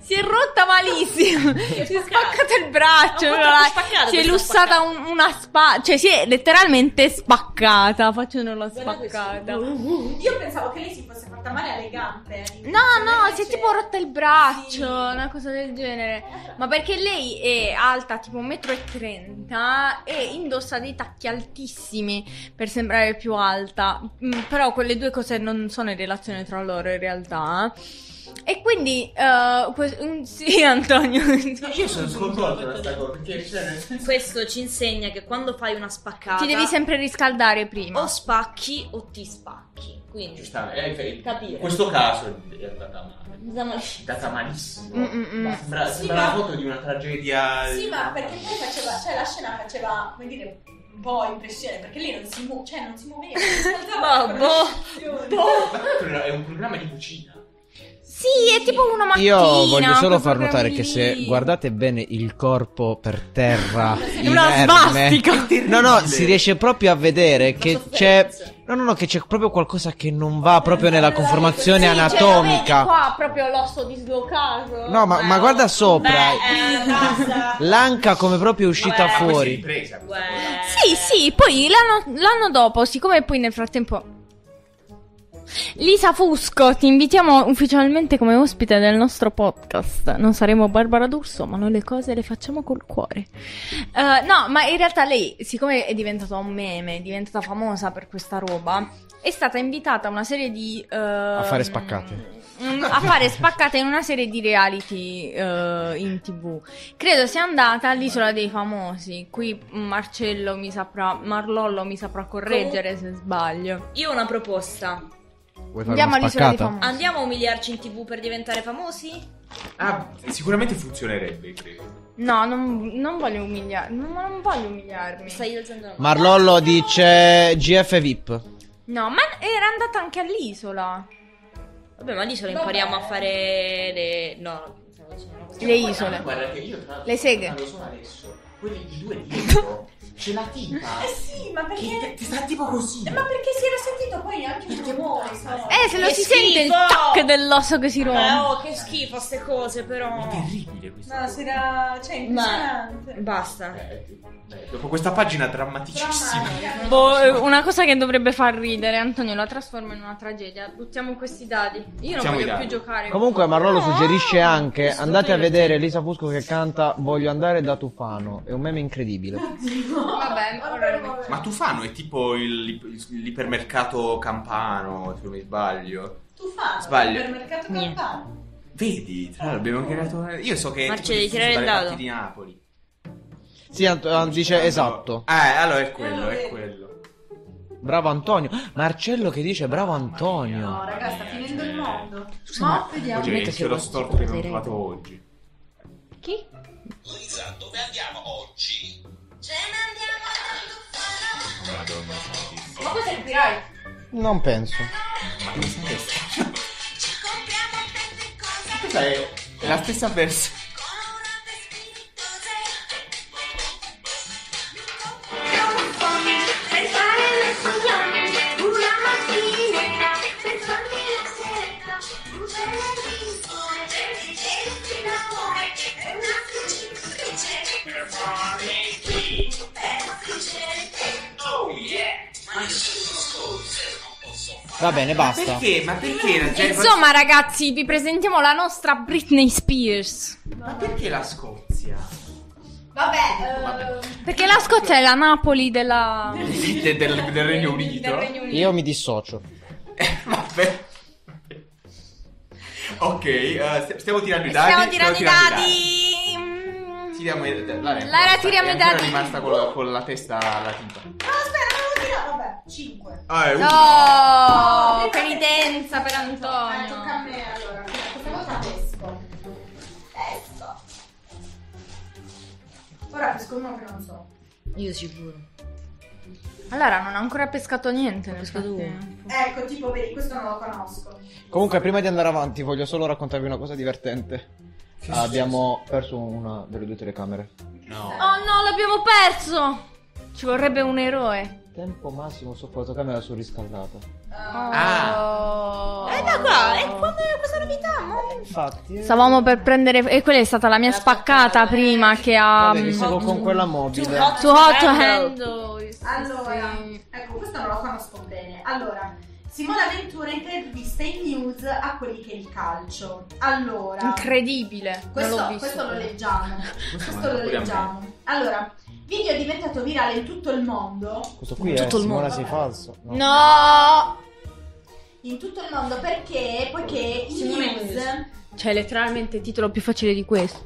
Si è rotta malissimo. Si è spaccato il braccio, si è lussata una spalla, cioè si è letteralmente spaccata facendo la spaccata. Io pensavo che lei si fosse fatta male alle gambe. No, si è tipo rotta il braccio, sì, una cosa del genere. Ma perché lei è alta tipo 1,30 m e indossa dei tacchi altissimi per sembrare più alta. Però quelle due cose non sono in relazione tra loro in realtà. E quindi sì, Antonio. No, io sono sconvolto da questa cosa. Questo ci insegna che quando fai una spaccata ti devi sempre riscaldare prima. O spacchi o ti spacchi. Quindi capire. Questo caso è andata malissimo. Sembra la foto di una tragedia. Sì, ma perché poi faceva, cioè la scena faceva, come dire, un po' impressione, perché lei non si muoveva. È un programma di cucina. Sì, è tipo una mattina. Io voglio solo far notare che se guardate bene il corpo per terra è una svastica. No, si riesce proprio a vedere che c'è che c'è proprio qualcosa che non va proprio nella conformazione anatomica. Qua proprio l'osso dislocato. No, ma guarda sopra. L'anca come proprio è uscita fuori. Sì, poi l'anno dopo, siccome poi nel frattempo Lisa Fusco, ti invitiamo ufficialmente come ospite del nostro podcast. Non saremo Barbara D'Urso, ma noi le cose le facciamo col cuore. No, ma in realtà lei, siccome è diventata un meme, è diventata famosa per questa roba, è stata invitata a una serie di a fare spaccate. A fare spaccate in una serie di reality in TV. Credo sia andata all'Isola dei Famosi. Qui Marlollo mi saprà correggere se sbaglio. Io ho una proposta. Andiamo a umiliarci in TV per diventare famosi? Ah, sicuramente funzionerebbe, credo. No, non voglio umiliare. Non voglio umiliarmi. Marlollo dice GF VIP. No, ma era andata anche all'isola. Vabbè, ma all'isola impariamo a fare le... No, le isole. Guarda che io tra... Le seghe. Lo sono adesso. Quelli di due dietro. C'è la tipa. Eh sì, ma perché ti sta tipo così? Ma perché si era sentito poi anche il rumore? Se lo si sente il tac dell'osso che si rompe. Oh, che schifo ste cose, però. È terribile questo. Ma sarà, cioè, impressionante. Basta. Dopo questa pagina drammaticissima. Boh, una cosa che dovrebbe far ridere, Antonio la trasforma in una tragedia. Buttiamo questi dadi. Io non voglio più giocare. Comunque Marlollo suggerisce anche andate a vedere Lisa Fusco che canta Voglio andare da Tufano, è un meme incredibile. Oddio. Vabbè, ma Tufano è tipo l'ipermercato campano, se non mi sbaglio. Tufano? Sbaglio. L'ipermercato campano. Vedi, tra l'altro abbiamo creato. Io so che Marcella devi tirare il dado di Napoli. Sì, dice esatto. Allora è quello, è quello. Bravo Antonio. Marcello che dice bravo Antonio. No, raga, sta finendo il mondo. Scusa, ma vediamo. C'è lo storto che abbiamo trovato oggi. Chi? Lisa, dove andiamo oggi? Ce ne andiamo a Tufano. Ma cosa servirai? Non penso. Ma che ci compriamo tante cose. Questa è la stessa versa. Va bene, basta. Perché? Ma perché? Cioè, insomma, ragazzi, vi presentiamo la nostra Britney Spears. Ma perché la Scozia? Vabbè. Perché la Scozia è la Napoli della... del Regno Unito. Del Regno Unito. Io mi dissocio. Vabbè. Ok, stiamo tirando i dadi. Stiamo tirando i dadi. Lara, tiriamo i dadi. È rimasta con la testa alla tipa. No, aspetta. 5. No, penitenza per Antonio. Tocca a me allora. Questa volta esco. Ora pesco uno che non so. Io sicuro. Allora non ha ancora pescato niente. Ecco, tipo questo non lo conosco. Comunque prima di andare avanti voglio solo raccontarvi una cosa divertente. Abbiamo perso una delle due telecamere. No. Oh no, l'abbiamo perso. Ci vorrebbe un eroe. Tempo massimo su fotocamera surriscaldata. È da qua, è quando è questa novità, ma infatti. Stavamo per prendere e quella è stata la mia spaccata prima che ha stavo con quella mobile. Too hot to handle. Allora, ecco, questo non lo conosco bene. Allora, Simona Ventura intervista in news a quelli che è il calcio. Allora, incredibile. Questo lo leggiamo. Questo lo leggiamo. Allora, video è diventato virale in tutto il mondo. Questo qui è Simona sei falso. No. No! In tutto il mondo perché i news, cioè letteralmente il titolo più facile di questo.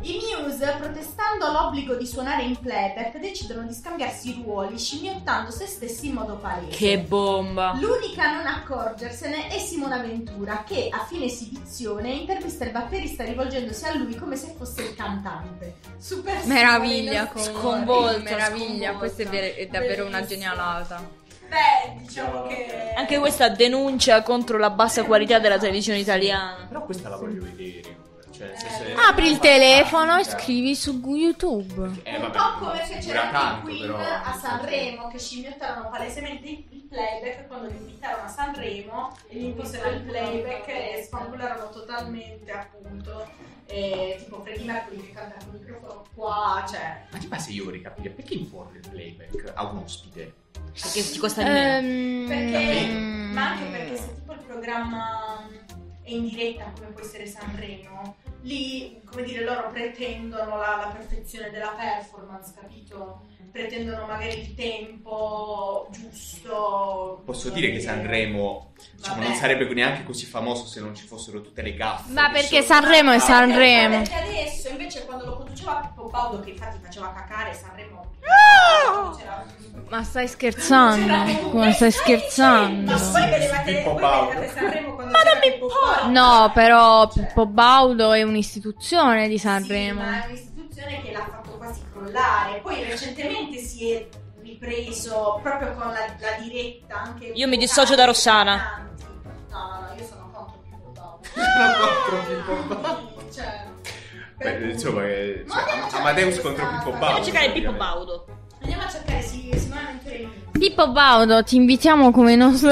I news, protestando all'obbligo di suonare in playback, decidono di scambiarsi ruoli scimmiottando se stessi in modo palese. Che bomba! L'unica a non accorgersene è Simona Ventura, che a fine esibizione intervista il batterista rivolgendosi a lui come se fosse il cantante. Super meraviglia, sconvolto, meraviglia. Questa è davvero una genialata. Beh, diciamo che anche questa denuncia contro la bassa qualità della televisione italiana. Però questa la voglio vedere. Cioè, apri il telefono e scrivi su YouTube. Vabbè, un po' come se c'erano i Queen però, a Sanremo che scimmiottarono palesemente il playback quando li invitarono a Sanremo e gli imposero il playback e spangolarono totalmente, appunto. Tipo Freddie Mercury che canta con il microfono qua, cioè. Ma ti passa io vorrei capire perché imporre il playback a un ospite? Perché ti costa di meno. Perché? Ma anche perché se tipo il programma è in diretta come può essere Sanremo, lì, come dire, loro pretendono la perfezione della performance, capito? pretendono magari il tempo giusto. Posso dire che Sanremo, diciamo, non sarebbe neanche così famoso se non ci fossero tutte le gaffe. Ma perché Sanremo è Sanremo. Perché adesso invece quando lo conduceva Pippo Baudo, che infatti faceva cacare Sanremo, ma stai scherzando? Ma stai scherzando? Ma poi vedevate Sanremo quando Pippo Baudo. No, però Pippo Baudo è un'istituzione di Sanremo. Sì, ma è un'istituzione che l'ha fatto quasi crollare. Poi recentemente si è ripreso proprio con la diretta anche. Io mi dissocio da Rossana. No, io sono contro Pippo Baudo. Cioè, beh, insomma, Amadeus contro Pippo Baudo. Andiamo a cercare Pippo Baudo. Andiamo a cercare Simona Ventura. Pippo Baudo, ti invitiamo come nostro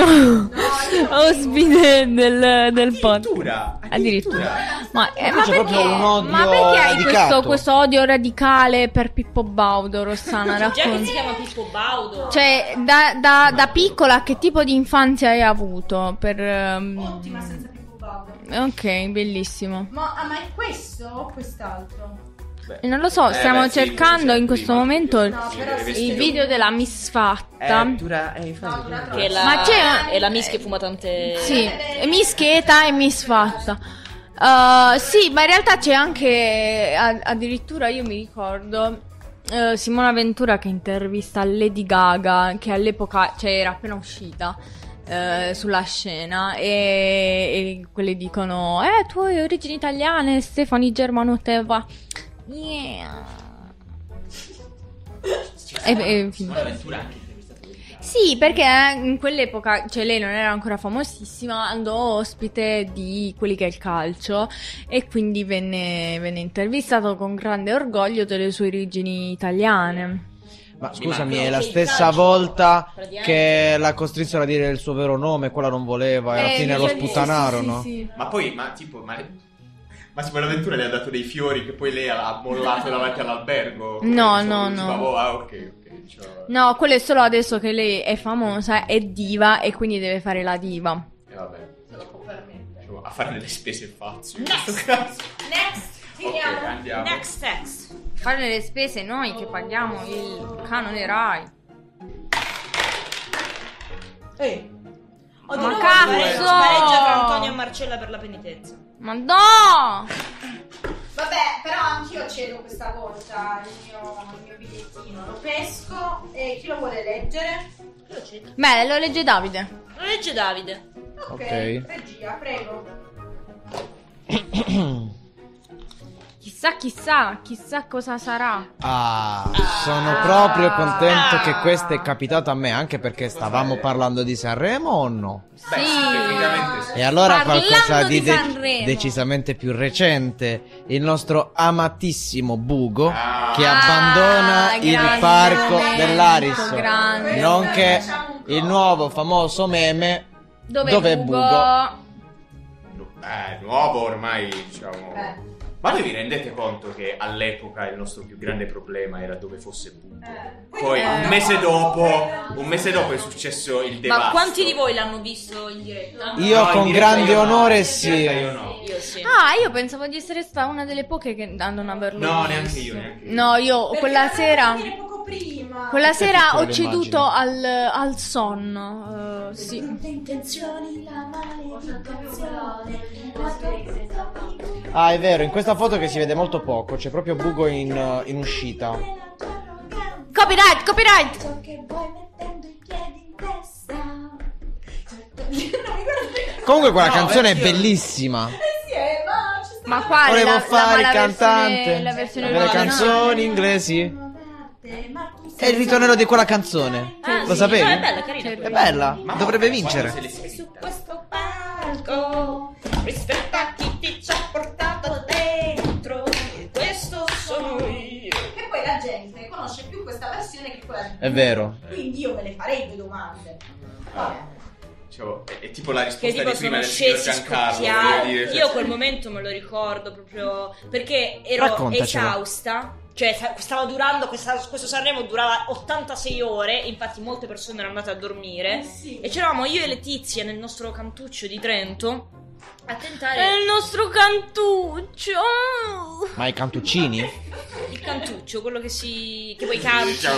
ospite del podcast. Addirittura. Ma perché hai questo odio radicale per Pippo Baudo, Rossana? Già che si chiama Pippo Baudo. Cioè, da piccola che tipo di infanzia hai avuto? Ottima, senza Pippo Baudo. Ok, bellissimo. Ma è questo o quest'altro? Non lo so, stiamo cercando in questo momento il video della Miss fatta. È la Miss che fuma tante. Sì, Miss Cheta e Miss fatta. Sì, ma in realtà c'è anche addirittura, io mi ricordo Simona Ventura che intervista Lady Gaga, che all'epoca, cioè, era appena uscita sulla scena, e quelle dicono: tu hai origini italiane, Stefani Germanoteva. Yeah. Sì, perché in quell'epoca, cioè, lei non era ancora famosissima, andò ospite di quelli che è il calcio e quindi venne intervistato con grande orgoglio delle sue origini italiane. Ma scusami, è la stessa volta che la costrinsero a dire il suo vero nome, quella non voleva, e alla fine lo sputtanarono. Sì. Ma poi, ma Simona Ventura le ha dato dei fiori che poi lei ha mollato davanti all'albergo. Okay. No, quello è solo adesso che lei è famosa, è diva e quindi deve fare la diva. E vabbè, se lo può permettere. A fare le spese Fazio. Next. Fare le spese noi che paghiamo il canone Rai. Ma cazzo! Spareggia tra Antonio e Marcella per la penitenza. Ma no! Vabbè, però anch'io cedo questa volta il mio bigliettino. Lo pesco e chi lo vuole leggere? Lo cedo. Beh, lo legge Davide. Ok. Regia, prego. Chissà cosa sarà. Sono proprio contento che questo è capitato a me, anche perché stavamo parlando di Sanremo o no? Beh, sì. E allora qualcosa di decisamente più recente, il nostro amatissimo Bugo che abbandona il parco dell'Ariston, nonché il nuovo famoso meme Dov'è Bugo? Nuovo ormai, diciamo. Ma voi vi rendete conto che all'epoca il nostro più grande problema era dove fosse Bugo? Poi un mese dopo è successo il devasto. Ma quanti di voi l'hanno visto in diretta? Io con grande onore sì. Io pensavo di essere stata una delle poche che andano a averlo. No, neanche io. No, io quella sera... Prima. Quella sera ho ceduto al sonno. Sì. È vero, in questa foto che si vede molto poco c'è proprio Bugo in uscita. Copyright. So che vuoi mettendo i piedi in testa. Comunque quella canzone è bellissima. Ma quale? Volevo fare il cantante. La versione canzoni inglesi. È il ritornello di quella canzone. Lo sapevi? No, è bella. Ma dovrebbe vincere. Su questo palco, rispetta chi ci ha portato dentro. Questo sono io. Che poi la gente conosce più questa versione che quella. È vero. Quindi io me le farei due domande. Vabbè. Cioè, è tipo la risposta di prima del signor Giancarlo. Io quel momento me lo ricordo proprio perché ero esausta. Cioè, stava durando questo Sanremo durava 86 ore, infatti molte persone erano andate a dormire. Sì. E c'eravamo io e Letizia nel nostro cantuccio di Trento a tentare. È il nostro cantuccio. Ma i cantuccini? Il cantuccio, quello che poi canti.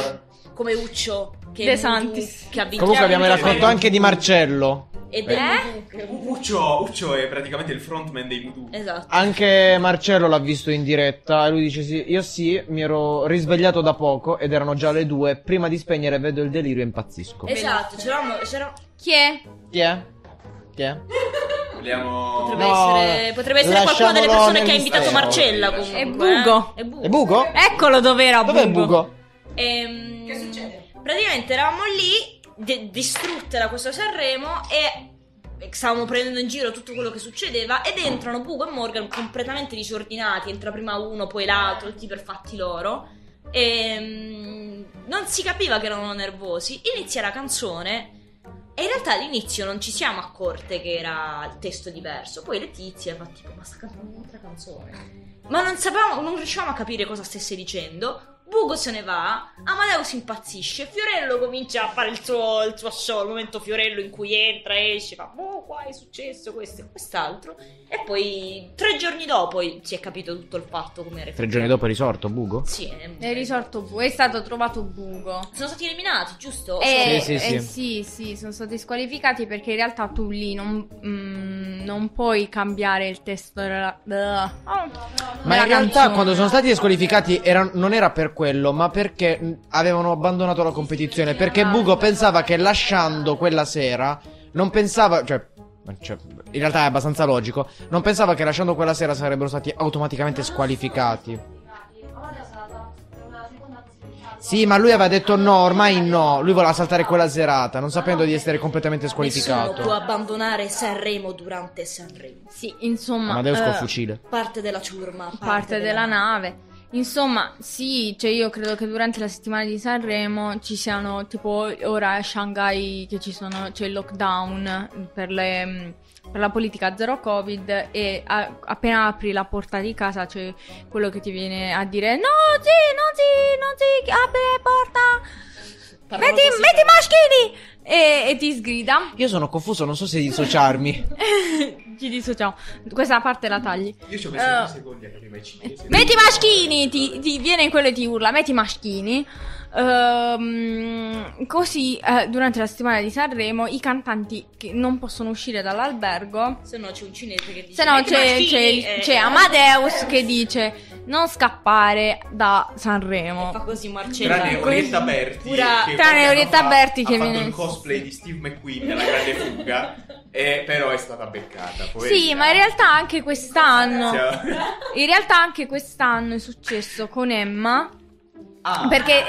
come Uccio che De Santis, che ha vinto. Comunque abbiamo raccontato anche di Marcello. Uccio è praticamente il frontman dei Voodoo. Esatto. Anche Marcello l'ha visto in diretta e lui dice sì, io sì, mi ero risvegliato da poco ed erano già le 2, prima di spegnere vedo il delirio e impazzisco. Esatto, c'era... Chi è? Chi è? Chi è? Vogliamo... Potrebbe essere qualcuno delle persone che ha invitato Marcella comunque. È Bugo? Eccolo dov'era Bugo. Dov'è Bugo? Che succede? Praticamente eravamo lì distrutte da questo Sanremo e stavamo prendendo in giro tutto quello che succedeva ed entrano Bugo e Morgan completamente disordinati, entra prima uno poi l'altro, tutti per fatti loro, e non si capiva che erano nervosi. Inizia la canzone e in realtà all'inizio non ci siamo accorte che era il testo diverso, poi Letizia fa tipo ma sta cantando un'altra canzone, ma non riuscivamo a capire cosa stesse dicendo. Bugo se ne va, Amadeus impazzisce, Fiorello comincia a fare il suo show, il momento Fiorello in cui entra, esce, fa oh qua è successo questo e quest'altro, e poi 3 giorni dopo si è capito tutto il fatto come era. 3 giorni dopo è risorto Bugo? Sì, è risorto Bugo, è stato trovato Bugo. Sono stati eliminati, giusto? Sì, sono stati squalificati perché in realtà tu lì non puoi cambiare il testo ma in realtà quando sono stati squalificati non era per quello, ma perché avevano abbandonato la competizione, perché Bugo pensava che lasciando quella sera non pensava, cioè in realtà è abbastanza logico, non pensava che lasciando quella sera sarebbero stati automaticamente squalificati. Sì, ma lui aveva detto no, ormai no, lui voleva saltare quella serata, non sapendo di essere completamente squalificato. Nessuno può abbandonare Sanremo durante Sanremo. Sì, insomma, Amadeus con fucile. Parte della ciurma, parte della nave. Insomma, sì, cioè io credo che durante la settimana di Sanremo ci siano, tipo ora a Shanghai che c'è il lockdown per la politica zero Covid, e appena apri la porta di casa c'è quello che ti viene a dire no, apri la porta, metti i maschini! E ti sgrida. Io sono confuso, non so se dissociarmi. Ci dissociamo. Questa parte la tagli. Io ci ho messo 2 secondi a capire. Metti maschini! Ti viene quello e ti urla, metti maschini. Così durante la settimana di Sanremo i cantanti che non possono uscire dall'albergo. Se no c'è un cinese che dice. Se no c'è Amadeus che dice non scappare da Sanremo. E fa così Marcella. Tranne Orietta Berti. Tranne Orietta Berti che viene. Cosplay di Steve McQueen alla Grande Fuga, però è stata beccata. Sì, ma in realtà anche quest'anno è successo con Emma. Perché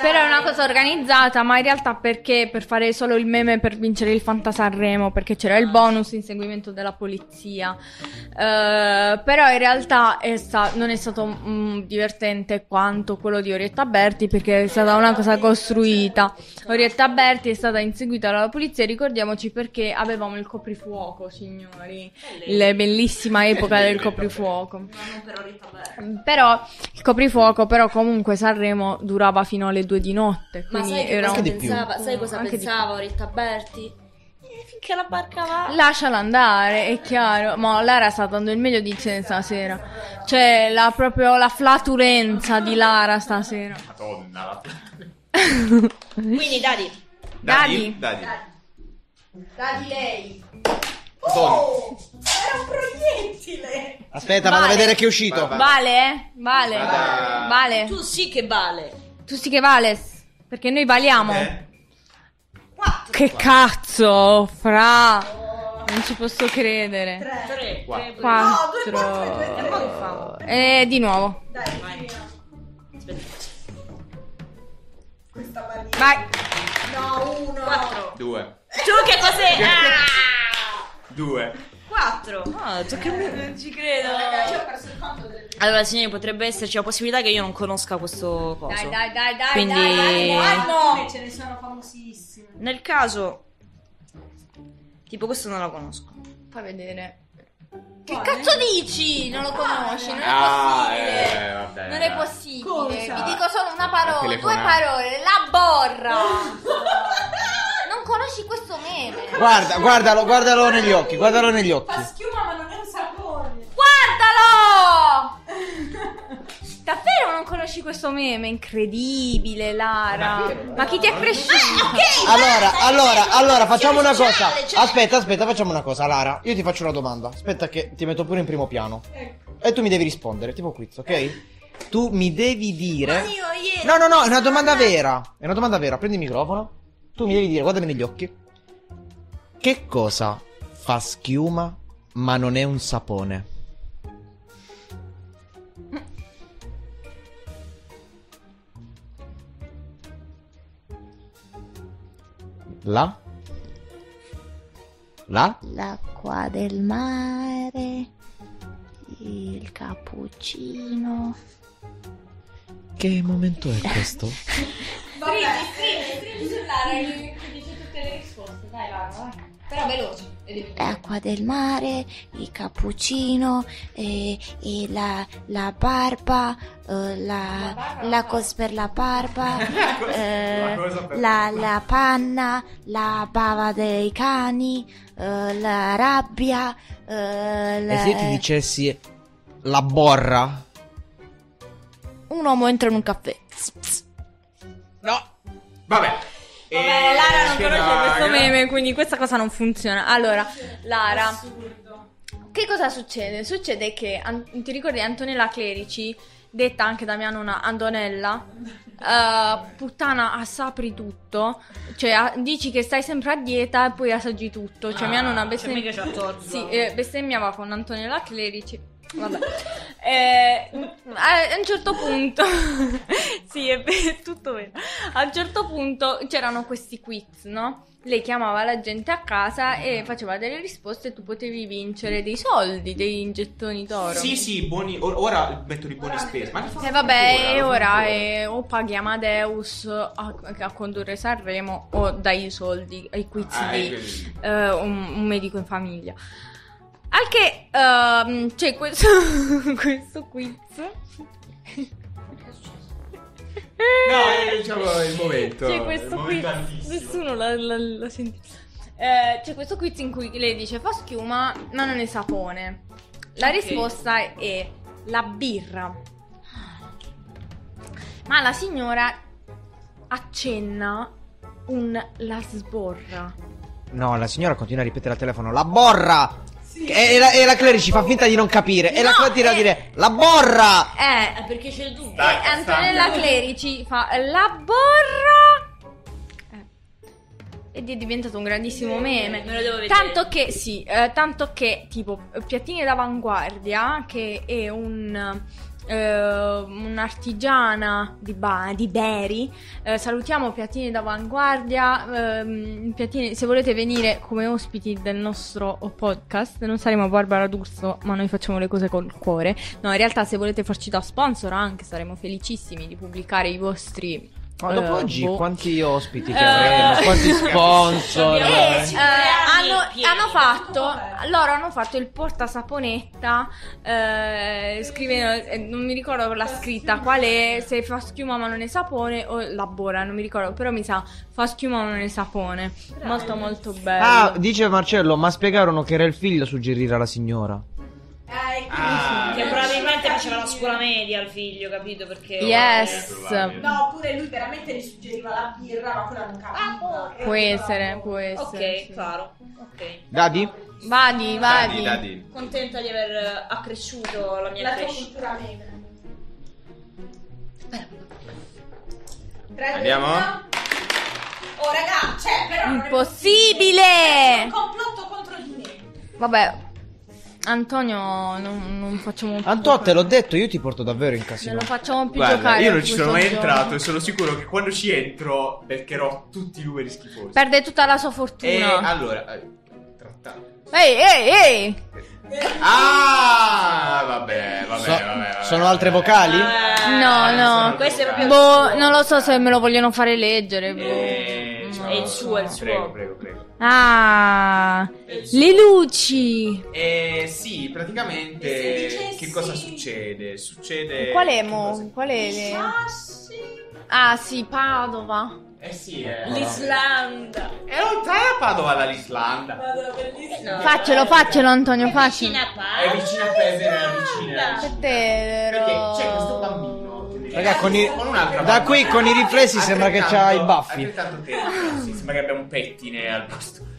però è una cosa organizzata, ma in realtà perché per fare solo il meme per vincere il Fantasanremo, perché c'era il bonus inseguimento della polizia, però in realtà non è stato divertente quanto quello di Orietta Berti, perché è stata una cosa costruita. Orietta Berti è stata inseguita dalla polizia, ricordiamoci, perché avevamo il coprifuoco, signori, la bellissima epoca del coprifuoco, però il coprifuoco però comunque Sanremo durava fino alle 2 di notte. Ma sai cosa pensava Orietta Berti? Finché la barca va, lasciala andare, è chiaro. Ma Lara sta dando il meglio di sé stasera. Cioè proprio la flatulenza di Lara stasera. Madonna la flatulenza. Quindi Dadi lei. Oh, era un proiettile. Aspetta, vado a vedere che è uscito. Vale. Tu sì che vale. Tu sì che vales. Perché noi valiamo. Che cazzo, fra. Non ci posso credere. 4. E di nuovo. Dai, vai. Questa barriera. Vai. No, 1. 4. 2. Tu che cos'è? 2. 4. Non ci credo. Ragazzi, ho perso il conto delle... Allora, signori, potrebbe esserci la possibilità che io non conosca questo coso. Dai. Quindi... dai, ce ne sono famosissime. Nel caso, tipo, questo non lo conosco. Fai vedere. Che cazzo dici? Non lo conosci? Non è possibile. Vabbè, non è possibile. Cosa? Vi dico solo una parola, 2 parole. La borra. Conosci questo meme? Guardalo negli occhi, guardalo negli occhi. Fa schiuma ma non è un sapone. Guardalo! Davvero non conosci? conosci questo meme? Incredibile, Lara. Ma chi ti è cresciuto? Allora, facciamo una cosa. Aspetta, facciamo una cosa, Lara. Io ti faccio una domanda. Aspetta che ti metto pure in primo piano. E tu mi devi rispondere, tipo quiz, ok? Tu mi devi dire. Ma io ieri. No, è una domanda vera. È una domanda vera. Prendi il microfono. Tu mi devi dire, guardami negli occhi. Che cosa fa schiuma ma non è un sapone? L'acqua del mare. Il cappuccino. Che momento è questo? Vabbè, stringi Lara e dice tutte le risposte. Dai, Lara, però veloce. L'acqua del mare, il cappuccino, la barba, la cosa per la barba, la panna, la bava dei cani, la rabbia. E se io ti dicessi la borra? Un uomo entra in un caffè. No, vabbè. Vabbè, Lara non conosce questo meme, quindi questa cosa non funziona. Allora, Lara, assurdo. Che cosa succede? Succede che, ti ricordi Antonella Clerici, detta anche da mia nonna Antonella, puttana assapri tutto, cioè dici che stai sempre a dieta e poi assaggi tutto. Cioè mia nonna bestemmiava con Antonella Clerici. Vabbè. A un certo punto sì, è tutto vero. A un certo punto c'erano questi quiz, no? Lei chiamava la gente a casa e faceva delle risposte e tu potevi vincere dei soldi, dei gettoni d'oro. Sì, buoni. Ora metto di buoni spese. E vabbè, ora o paghi Amadeus a condurre Sanremo o dai i soldi ai quiz di un medico in famiglia. Al che c'è questo quiz. No, diciamo il momento. C'è questo quiz. Nessuno l'ha sentito. C'è questo quiz in cui lei dice fa schiuma ma non è sapone. La risposta è la birra. Ma la signora accenna la sborra. No, la signora continua a ripetere al telefono la borra. E la Clerici fa finta di non capire. E la continua a dire la borra. Perché c'è il dubbio. E Antonella Clerici fa la borra. Ed è diventato un grandissimo meme. Me lo devo vedere. Tanto che tipo piattini d'avanguardia, che è un'artigiana di Bari, salutiamo Piattini d'Avanguardia. Piattini, se volete venire come ospiti del nostro podcast, non saremo Barbara D'Urso, ma noi facciamo le cose col cuore. No, in realtà, se volete farci da sponsor anche saremo felicissimi di pubblicare i vostri. Ma dopo oggi quanti ospiti che avremo, quanti sponsor hanno fatto il porta saponetta, scrivendo, non mi ricordo la scritta qual è, se fa schiuma ma non è sapone o la bora, non mi ricordo, però mi sa fa schiuma ma non è sapone. Molto molto bello. Dice Marcello, ma spiegarono che era il figlio a suggerire alla signora. Che probabilmente faceva la scuola media al figlio, capito? Perché no, oppure lui veramente gli suggeriva la birra, ma quella non capiva. Può essere. Ok, sì. Chiaro. Okay. Dadi. Contenta di aver accresciuto la mia crescita. Andiamo. Oh raga, però impossibile. È un complotto contro di me. Vabbè. Antonio, non facciamo più. Antonio, te l'ho detto, io ti porto davvero in casino. Non facciamo più giocare. Io non ci sono mai entrato e sono sicuro che quando ci entro beccherò tutti i numeri schifosi. Perde tutta la sua fortuna. E allora, trattato. Ehi! Vabbè. Sono altre vocali? No. Questo è proprio. Non lo so se me lo vogliono fare leggere. È il suo, Prego. Le luci. Sì, praticamente che cosa succede? Succede. Qual è mo? Qual è le... Ah sì, Padova. L'Islanda. È lontana Padova dall'Islanda. Faccelo Antonio, faccelo. È vicina a Pesaro, è vicina. Perché c'è questo bambino. Raga, da qui con i riflessi sembra che c'ha i baffi. Altrettanto tempo, sì, sembra che abbia un pettine al posto.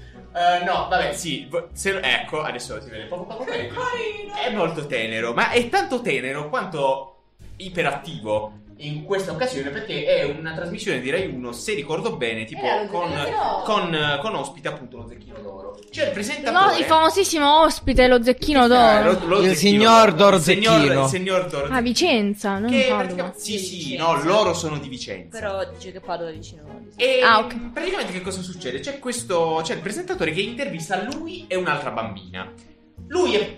No, vabbè, sì, se, ecco, adesso si vede poco bene. È molto tenero, ma è tanto tenero quanto iperattivo in questa occasione, perché è una trasmissione di Rai 1, se ricordo bene, tipo con ospite appunto lo Zecchino d'Oro. Cioè il presentatore, no, il famosissimo ospite lo Zecchino d'Oro, il signor Dorzettino, a Vicenza, non che sì, sì, no, loro sono di Vicenza. Però dice che Padova è vicino. E okay, praticamente che cosa succede? C'è questo, c'è il presentatore che intervista lui e un'altra bambina. Lui è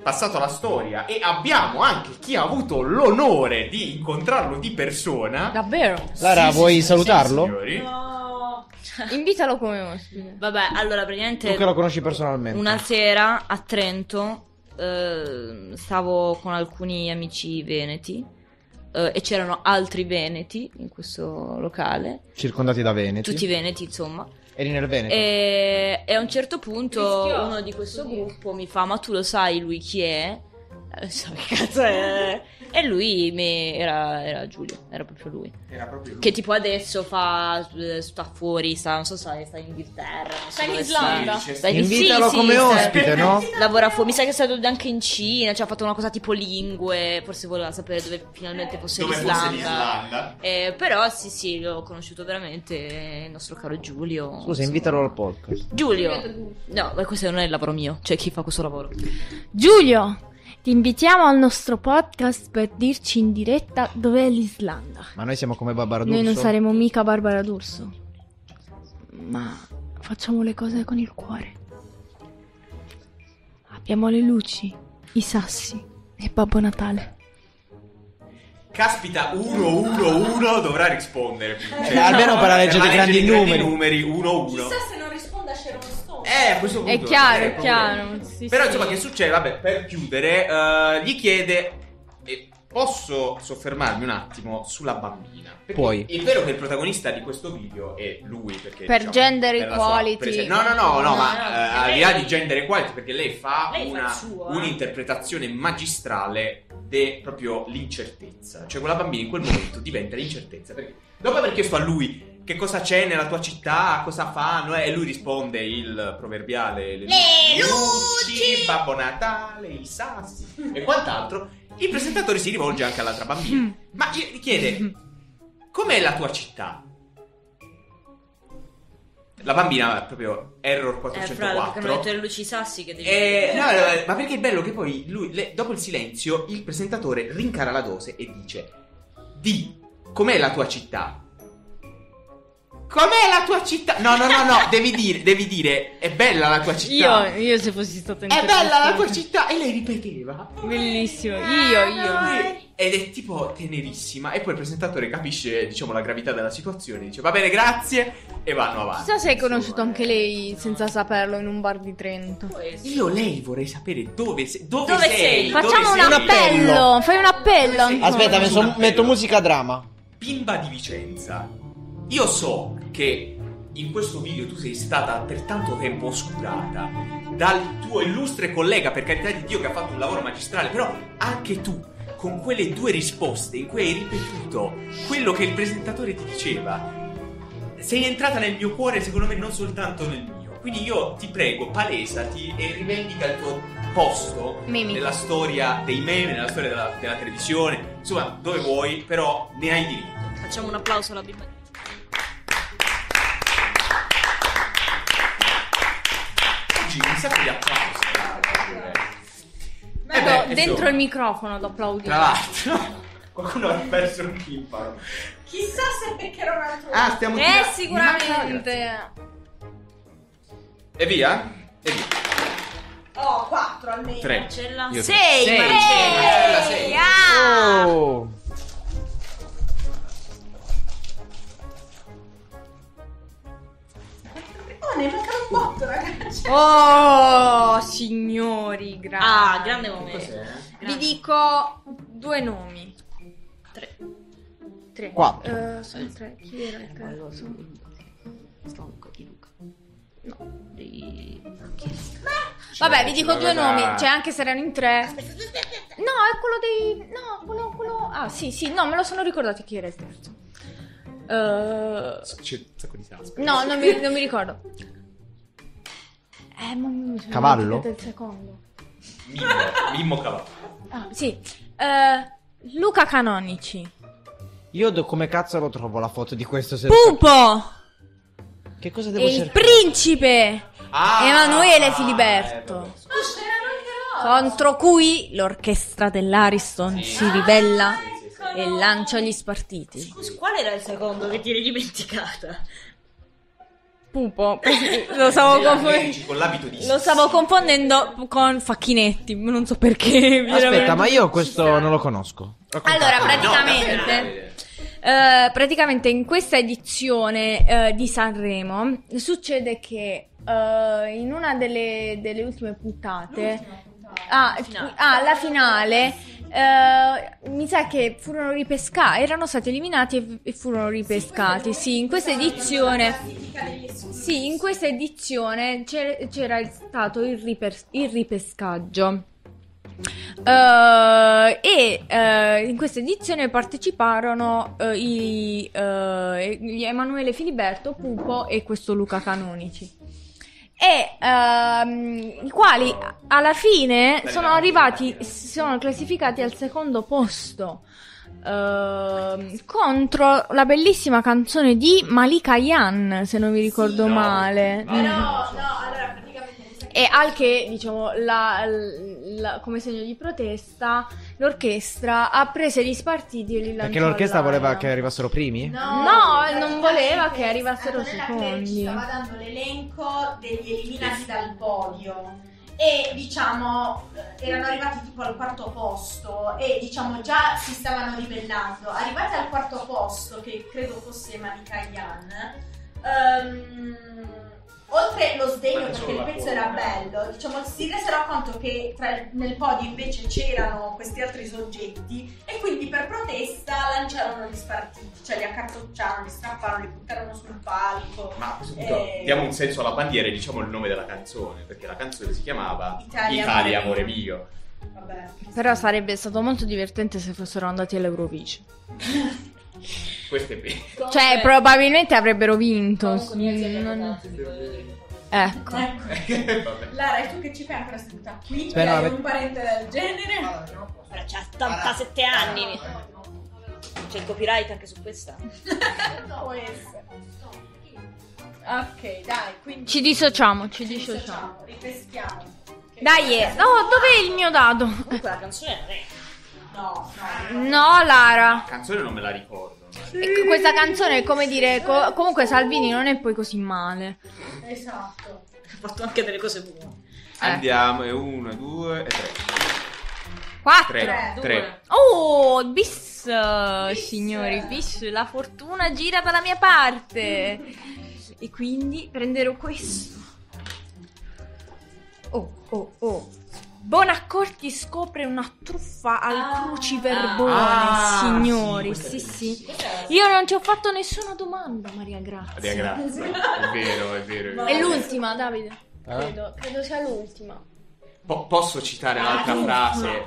passato alla storia e abbiamo anche chi ha avuto l'onore di incontrarlo di persona. Davvero? Lara, sì, vuoi salutarlo? Sì, no. Invitalo come ospite. Vabbè, allora praticamente tu che lo conosci personalmente. Una sera a Trento stavo con alcuni amici veneti e c'erano altri veneti in questo locale, circondati da veneti. Tutti veneti, insomma. Eri nel Veneto. E a un certo punto uno di questo gruppo mi fa: ma tu lo sai lui chi è? Non so che cazzo è. E lui era Giulio, era proprio lui. Che tipo adesso sta fuori, non so se sta in Inghilterra, sta in Islanda. Invitalo come ospite, no? Lavora fuori, mi sa che è stato anche in Cina, cioè ha fatto una cosa tipo lingue, forse voleva sapere dove finalmente fosse l'Islanda. Però sì, l'ho conosciuto veramente, il nostro caro Giulio. Scusa, invitalo al podcast. Giulio. No, ma questo non è il lavoro mio, cioè chi fa questo lavoro? Giulio, ti invitiamo al nostro podcast per dirci in diretta dov'è l'Islanda. Ma noi siamo come Barbara D'Urso? Noi non saremo mica Barbara D'Urso, ma facciamo le cose con il cuore. Abbiamo le luci, i sassi e Babbo Natale. Caspita, 1-1-1 dovrà rispondere, cioè, almeno per la legge dei grandi numeri. 1-1. Chissà se non risponde a Sharon Stone. A questo punto è chiaro. Sì, però insomma, che succede? Vabbè, per chiudere, gli chiede: posso soffermarmi un attimo sulla bambina? Poi è vero che il protagonista di questo video è lui, perché per diciamo, gender equality. Ma al di là di gender equality, perché lei fa un'interpretazione magistrale de proprio l'incertezza. Cioè quella bambina in quel momento diventa l'incertezza, perché dopo aver chiesto a lui che cosa c'è nella tua città, cosa fanno, e lui risponde il proverbiale le luci, Babbo Natale, i sassi e quant'altro. Il presentatore si rivolge anche all'altra bambina, ma gli chiede: com'è la tua città? La bambina proprio error 404. Luci sassi che devi no, ma perché è bello che poi lui dopo il silenzio il presentatore rincara la dose e dice: di com'è la tua città? Com'è la tua città? No, devi dire è bella la tua città. Io se fossi stata in è bella la tua città, e lei ripeteva. Bellissimo. Io ed è tipo tenerissima. E poi il presentatore capisce, diciamo, la gravità della situazione, dice: va bene, grazie, e vanno avanti. Chissà se hai conosciuto anche lei senza saperlo in un bar di Trento. Io lei vorrei sapere dove sei? Facciamo dove un sei? Appello. Fai un appello. Aspetta, metto musica drama. Pimba di Vicenza, io so che in questo video tu sei stata per tanto tempo oscurata dal tuo illustre collega, per carità di Dio, che ha fatto un lavoro magistrale, però anche tu, con quelle due risposte in cui hai ripetuto quello che il presentatore ti diceva, sei entrata nel mio cuore, secondo me non soltanto nel mio. Quindi io ti prego, palesati e rivendica il tuo posto nella storia dei meme, nella storia della televisione, insomma, dove vuoi, però ne hai diritto. Facciamo un applauso alla bimba. Mi sa che gli applausi dentro il microfono ad applaudire. Tra l'altro qualcuno ha perso un timpano. Chissà se beccherò un altro. Stiamo sicuramente. E via. Oh, 4 almeno. 3 Marcella. 6 Marcella. 6. Oh. Ne mancano 4, ragazzi. Oh, signori, grazie. Grande momento. Vi dico 2 nomi. 3 4 sono 3. Chi era il cazzo? Stonco di Luca. No, di... Vabbè, vi dico 2 nomi. Cioè, anche se erano in 3. No, è quello dei... No, quello... Ah, sì, sì, no, me lo sono ricordato chi era il terzo. C'è un sacco di tasche. No, non mi ricordo. Ma mi sono dimenticato il secondo. Mimmo Cavallo. Ah, sì. Luca Canonici. Io come cazzo lo trovo la foto di questo Pupo! Che cosa devo cercare? Il principe! Emanuele Filiberto. Contro cui l'orchestra dell'Ariston si ribella e lancia gli spartiti. Scusa, qual era il secondo che ti eri dimenticata? Pupo. Lo stavo confondendo con Facchinetti, non so perché. Aspetta, ma io questo non lo conosco. Allora, praticamente in questa edizione di Sanremo succede che in una delle ultime puntate, la finale, mi sa che furono ripescati, erano stati eliminati e furono ripescati. Sì, in questa edizione, c'era stato il ripescaggio. In questa edizione parteciparono Emanuele Filiberto, Pupo e questo Luca Canonici, i quali alla fine sono classificati al secondo posto contro la bellissima canzone di Malika Yan, se non mi ricordo male. Allora, e anche, diciamo, come segno di protesta, l'orchestra ha preso gli spartiti e li lanciò. Perché l'orchestra voleva che arrivassero primi? No, non voleva che arrivassero secondi. Ci stava dando l'elenco degli eliminati dal podio. E diciamo erano arrivati tipo al quarto posto e diciamo già si stavano ribellando. Arrivati al quarto posto, che credo fosse Malika Yan, oltre lo sdegno perché il pezzo era bello, diciamo si resero conto che nel podio invece c'erano questi altri soggetti e quindi per protesta lanciarono gli spartiti, cioè li accartocciarono, li strapparono, li buttarono sul palco. Ma a questo punto diamo un senso alla bandiera e diciamo il nome della canzone, perché la canzone si chiamava Italia amore mio. Vabbè. Però sarebbe stato molto divertente se fossero andati all'Eurovision. Questo è vero. Cioè, probabilmente avrebbero vinto. Ecco. Lara, e tu che ci fai ancora seduta qui? Spero hai un parente del genere? Allora, c'ha 87 anni. C'è il copyright anche su questa. Può essere. Ok, dai, quindi ci dissociamo. Ripeschiamo. Dai, dov'è il mio dado? Comunque la canzone non è. No, Lara. La canzone non me la ricordo. Ecco, questa canzone è come dire comunque Salvini non è poi così male. Esatto. Ha fatto anche delle cose buone. Andiamo, è 1, 2 e 3. 4. 3. Oh, bis. Signori, bis. La fortuna gira dalla mia parte. E quindi prenderò questo. Oh. Bonaccorti scopre una truffa al cruciverbone, signori. Sì. Io non ci ho fatto nessuna domanda, Maria Grazia. È vero. È l'ultima, Davide. Credo sia l'ultima. Posso citare un'altra frase?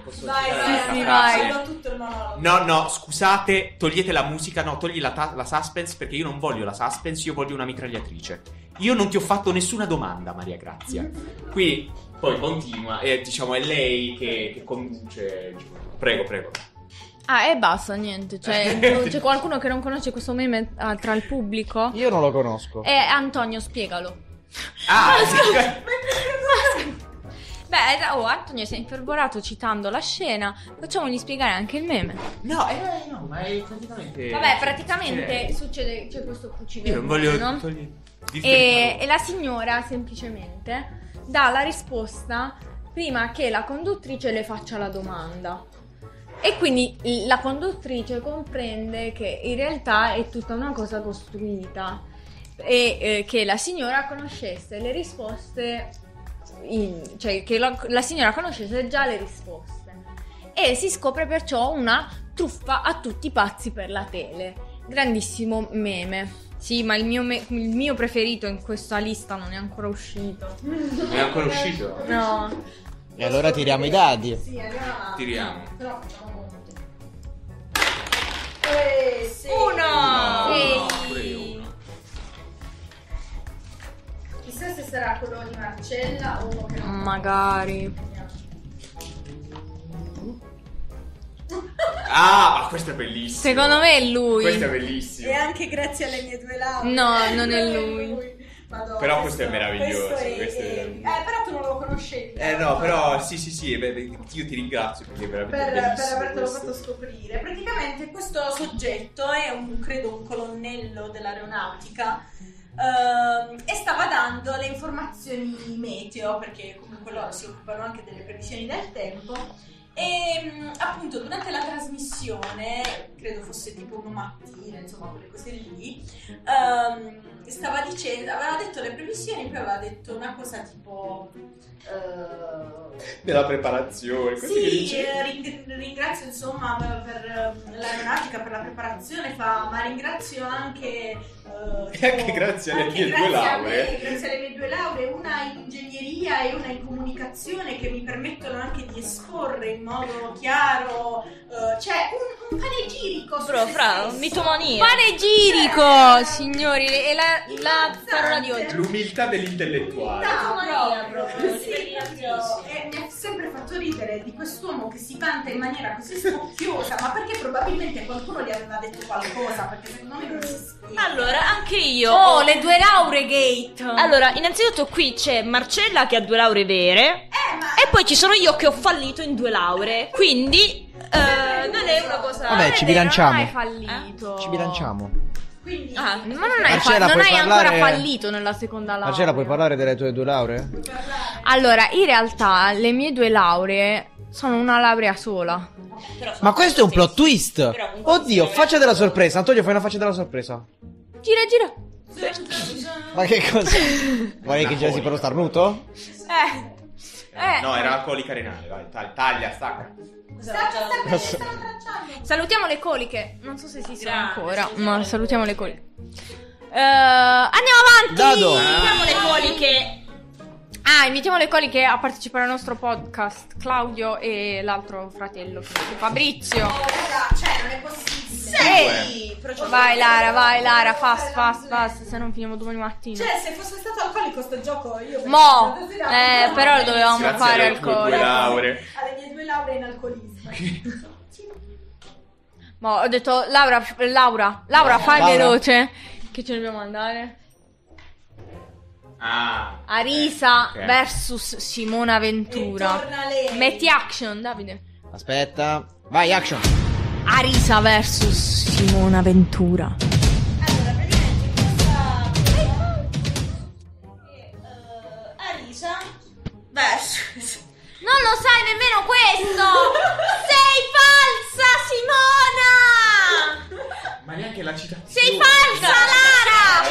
No, scusate, togliete la musica, togli la suspense, perché io non voglio la suspense, io voglio una mitragliatrice. Io non ti ho fatto nessuna domanda, Maria Grazia. Qui poi continua e diciamo è lei che conduce. Prego. E basta, niente. Cioè, c'è qualcuno che non conosce questo meme tra il pubblico? Io non lo conosco. Antonio, spiegalo. Antonio si è infervorato citando la scena. Facciamogli spiegare anche il meme. Praticamente succede. C'è questo cucino. Non voglio e la signora semplicemente dà la risposta prima che la conduttrice le faccia la domanda. E quindi la conduttrice comprende che in realtà è tutta una cosa costruita e che la signora conoscesse le risposte. Cioè che la signora conoscesse già le risposte e si scopre perciò una truffa a tutti i pazzi per la tele. Grandissimo meme. Sì, ma il mio preferito in questa lista non è ancora uscito. No. E allora tiriamo i dadi. Sì, allora... Tiriamo. Però facciamo molto. Sì. Uno! Chissà se sarà quello di Marcella o... Magari. Ah, questo è bellissimo. Secondo me è lui. Questo è bellissimo. E anche grazie alle mie due lauree. No, non è lui. Madonna, però questo è meraviglioso. Però tu non lo conoscevi. No, però sì, io ti ringrazio perché per avertelo fatto scoprire. Praticamente questo soggetto è credo un colonnello dell'aeronautica e stava dando le informazioni meteo, perché comunque loro si occupano anche delle previsioni del tempo. E appunto durante la trasmissione, credo fosse tipo una mattina, insomma quelle cose lì, aveva detto le previsioni, poi aveva detto una cosa tipo della preparazione. Sì, ringrazio insomma per l'aeronautica, per la preparazione, ma ringrazio anche anche grazie alle mie due lauree. Grazie alle mie due lauree, una in ingegneria e una in comunicazione, che mi permettono anche di esporre in modo chiaro, cioè un panegirico. Mitomania. Panegirico, signori, è la parola di oggi. L'umiltà dell'intellettuale. E mi ha sempre fatto ridere di quest'uomo che si vanta in maniera così spocchiosa, ma perché probabilmente qualcuno gli aveva detto qualcosa, perché secondo me non si spiega. Allora, anche io ho le due lauree gate. Allora, innanzitutto qui c'è Marcella che ha due lauree vere, e poi ci sono io che ho fallito in due lauree, quindi non è una cosa. Vabbè, ci bilanciamo. Non hai fallito. Ci bilanciamo. Quindi, ma non hai ancora fallito nella seconda laurea. Marcella, puoi parlare delle tue due lauree? Allora, in realtà le mie due lauree sono una laurea sola. Ma questo è un plot twist. Oddio, faccia della sorpresa. Antonio, fai una faccia della sorpresa. Gira, gira. Ma che cosa? Vorrei che girassi per lo starnuto? No, era alcolica renale. Vai, taglia, stacca. Salutiamo le coliche. Non so se esistono ancora, ma salutiamo le coliche. Andiamo avanti. Salutiamo le coliche. Invitiamo le coliche a partecipare al nostro podcast, Claudio e l'altro fratello, Fabrizio. Cioè, non è possibile. Sì. Vai Lara, fast, se non finiamo domani mattina. Cioè, se fosse stato alcolico sto gioco io. Però lo dovevamo fare alcolico. Alle mie due lauree in alcolismo. Ho detto Laura, fai veloce, che ce ne dobbiamo andare. Arisa versus Simona Ventura. Metti action, Davide. Aspetta, vai action. Arisa versus Simona Ventura. Allora, praticamente Arisa versus... Non lo sai nemmeno questo. Sei falsa, Simona. Ma neanche la citazione. Sei falsa, Lara.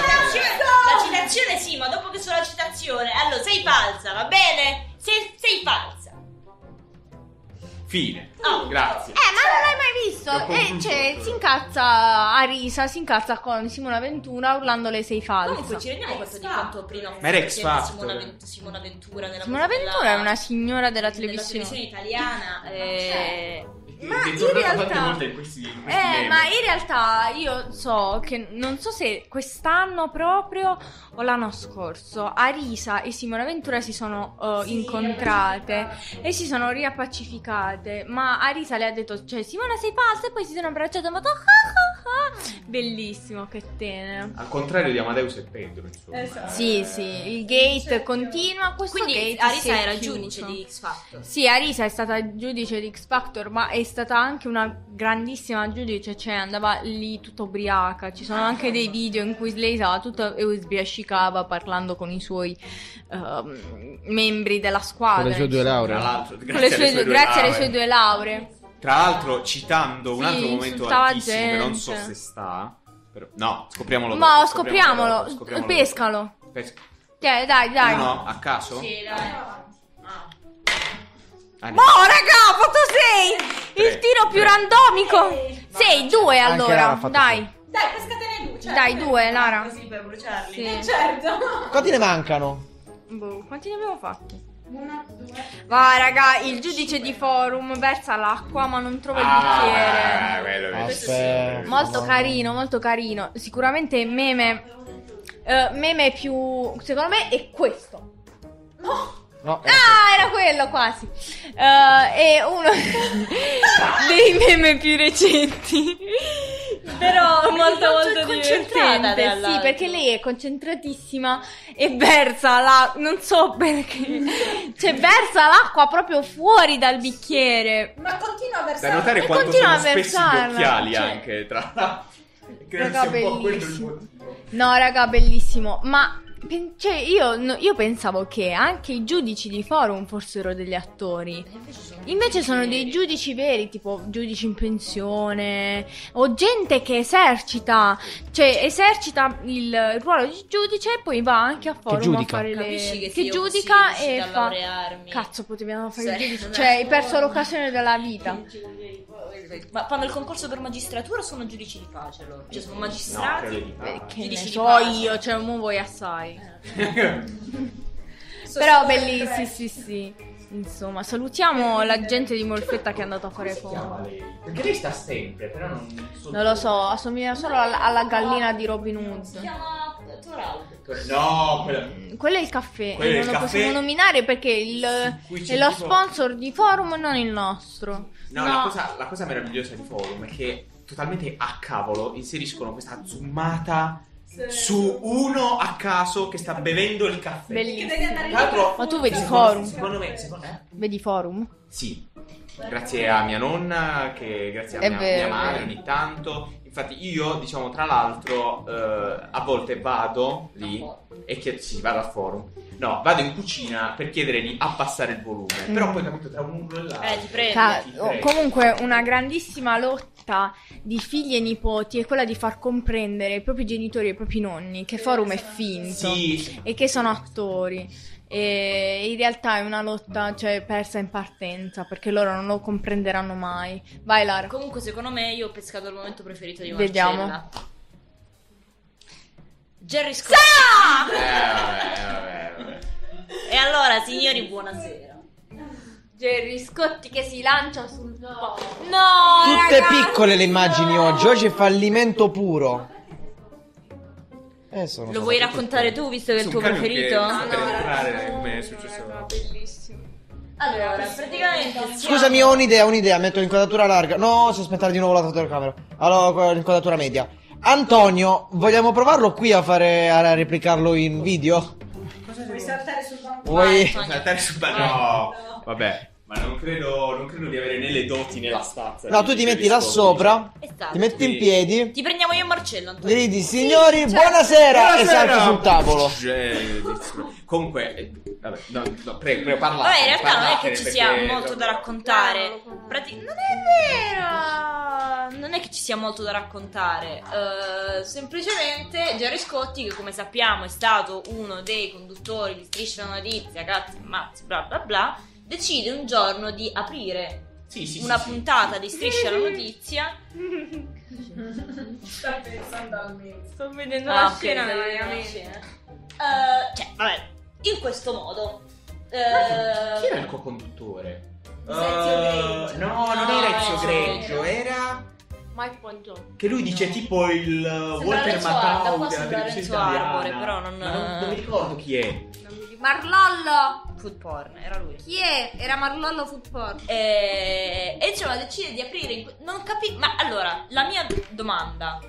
La citazione sì, ma dopo che sono la citazione. Allora, sei falsa, va bene? Sei falsa. Fine. Grazie. Ma non l'hai mai visto? Si incazza Arisa, si incazza con Simona Ventura urlandole sei falsa. Comunque ci rendiamo conto di quanto prima fosse Simona Ventura nella Simona Ventura è una signora della televisione italiana. Ma in realtà io so che non so se quest'anno proprio o l'anno scorso Arisa e Simona Ventura si sono incontrate e si sono riappacificate, ma Arisa le ha detto, cioè, Simona sei falsa, e poi si sono abbracciate e hanno fatto bellissimo, che tene, al contrario di Amadeus e Pedro, insomma. Esatto. Sì, il gate continua, quindi gate. Arisa era giudice di X Factor. Sì, Arisa è stata giudice di X Factor, ma è stata anche una grandissima giudice, cioè andava lì tutta ubriaca. Ci sono anche dei video in cui lei stava tutta e sbiascicava parlando con i suoi membri della squadra, con le sue due lauree, grazie alle sue due lauree, tra l'altro citando un altro momento altissimo che non so se sta, però no, scopriamolo dopo. No, scopriamolo, pescalo. Dai no, a caso? Sì, dai. Raga, ho fatto 6! Il tiro più randomico! 6, 2 allora, dai! Dai, pescatene 2! Dai, 2, Lara! Così per bruciarli! Sì. Certo! Quanti ne mancano? Quanti ne abbiamo fatti? Va raga, il giudice di Forum versa l'acqua ma non trova il bicchiere. Bello. Molto carino, molto carino. Sicuramente meme più, secondo me è questo. No. No, ah, era quello quasi. È uno dei meme più recenti. Però molto divertente. Sì, perché lei è concentratissima e versa l'acqua. Non so perché. Cioè, versa l'acqua proprio fuori dal bicchiere. Ma continua a versare. Da notare quanto sono spessi gli occhiali, cioè... anche tra. Raga, bellissimo. No, raga, bellissimo. Ma cioè, io pensavo che anche i giudici di Forum fossero degli attori. Invece sono dei giudici veri, tipo giudici in pensione o gente che esercita, cioè esercita il ruolo di giudice e poi va anche a Forum a fare le... che giudica e fa... laurearmi. Cazzo, potevamo fare il giudice, cioè hai perso l'occasione della vita. Ma fanno il concorso per magistratura o sono giudici di pace loro? Cioè sono magistrati? No, che ne so io, cioè non vuoi assai. Però bellissimi, sì. Insomma, salutiamo la gente di Molfetta che è andata a fare foto. Perché lei sta sempre, però non lo so, assomiglia solo alla gallina di Robin Hood. Si chiama Toraldo. No, quello è il caffè. Quello non lo possiamo nominare perché è lo sponsor di Forum, non il nostro. No. La cosa meravigliosa di Forum è che totalmente a cavolo inseriscono questa zoomata su uno a caso che sta bevendo il caffè. Bellissimo. Ma tu vedi Forum? Secondo me. Vedi Forum? Sì. Grazie a mia nonna, grazie a mia madre ogni tanto. Infatti io, diciamo, tra l'altro a volte vado lì e chiedo, sì, vado al Forum. No, vado in cucina per chiedere di abbassare il volume. Però poi capito, tra un urlo e l'altro ti prende. Comunque una grandissima lotta di figli e nipoti è quella di far comprendere ai propri genitori e ai propri nonni che Forum è finto, sì, e che sono attori. E in realtà è una lotta, cioè, persa in partenza, perché loro non lo comprenderanno mai. Vai Lara. Comunque secondo me io ho pescato il momento preferito di Marcella. Vediamo. Gerry Scotti. Vabbè. E allora signori, buonasera. Gerry Scotti che si lancia sul no, tutte ragazzi, piccole le immagini oggi è fallimento puro. Lo vuoi raccontare tu, visto che è il tuo preferito? No, è successo. Bellissimo. Allora, praticamente. Scusami, ho un'idea, metto l'inquadratura larga. No, si aspettare di nuovo la fotocamera. Allora, l'inquadratura media. Antonio, vogliamo provarlo qui a replicarlo in video? Vuoi saltare sul banco? No, vabbè. Ma non credo di avere né le doti né la stazza. No, tu ti metti là sopra, ti metti in piedi. Ti prendiamo io e Marcello, Antonio. Gli dici, signori, sì, buonasera, e salti sul tavolo. Comunque, vabbè, no, prego, parlate. Vabbè, in realtà non è che ci sia molto da raccontare. Non è che ci sia molto da raccontare. Semplicemente Gerry Scotti, che come sappiamo è stato uno dei conduttori di Striscia la Notizia, cazzo, mazzi, bla bla bla, decide un giorno di aprire una puntata di Striscia la Notizia. Sta pensando a me. Sto vedendo la scena della mia mente. Cioè, vabbè, in questo modo. Chi era il co-conduttore? No, non era Ezio Greggio, era Mike Pontone. Che lui dice tipo il Walter Matthau della televisione italiana. Però non mi ricordo chi è. Marlollo Food Porn, era lui. Chi è? Era Marlollo Food Porn. E insomma decide di aprire non capisco. Ma allora, la mia domanda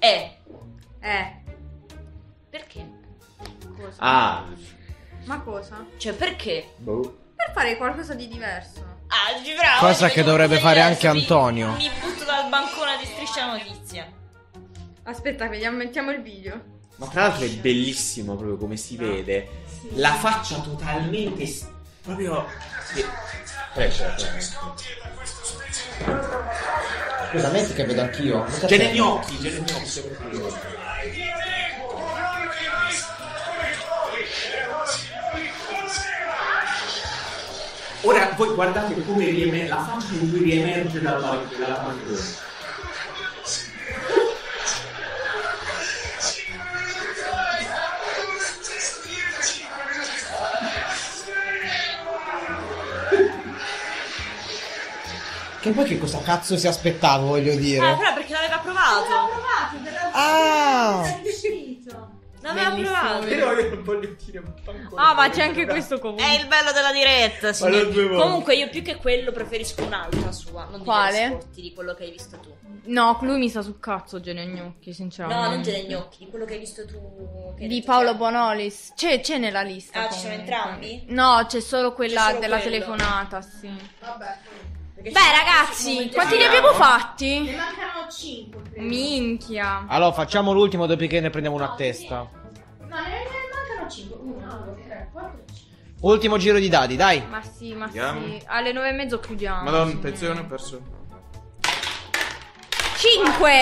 è perché? Cosa? Ma cosa? Cioè perché? Boh. Per fare qualcosa di diverso. Bravo. Cosa che dovrebbe fare anche Antonio. Mi butto dal bancone di Striscia la Notizia. Aspetta, vediamo, mettiamo il video. Ma tra l'altro è bellissimo proprio come si vede. Sì. La faccia totalmente proprio. Sì. Scusa, metti che vedo anch'io. Generi occhi. Ora voi guardate come la faccia in cui riemerge dalla pancia. Che poi che cosa cazzo si aspettava, voglio dire? Però perché l'aveva provato. L'aveva provato. Però io non voglio dire ma c'è anche questo comunque. È il bello della diretta, signori. Comunque io più che quello preferisco un'altra sua. Non quale? Di quello che hai visto tu. No, lui mi sta sul cazzo Genegnocchi, sinceramente. No, non Genegnocchi, di quello che hai visto tu. Di Paolo Bonolis. C'è nella lista. Ah, ci sono entrambi? No, c'è solo quella della telefonata, sì. Vabbè. Beh, ragazzi, quanti ne abbiamo fatti? Ne mancano 5. Minchia. Allora facciamo l'ultimo, dopodiché ne prendiamo una a testa. No, ne mancano 5. 1, 2, 3, 4, 5. Ultimo giro di dadi, dai. Ma sì, ma sì. Alle 9:30 chiudiamo. Madonna, attenzione, ho perso 5.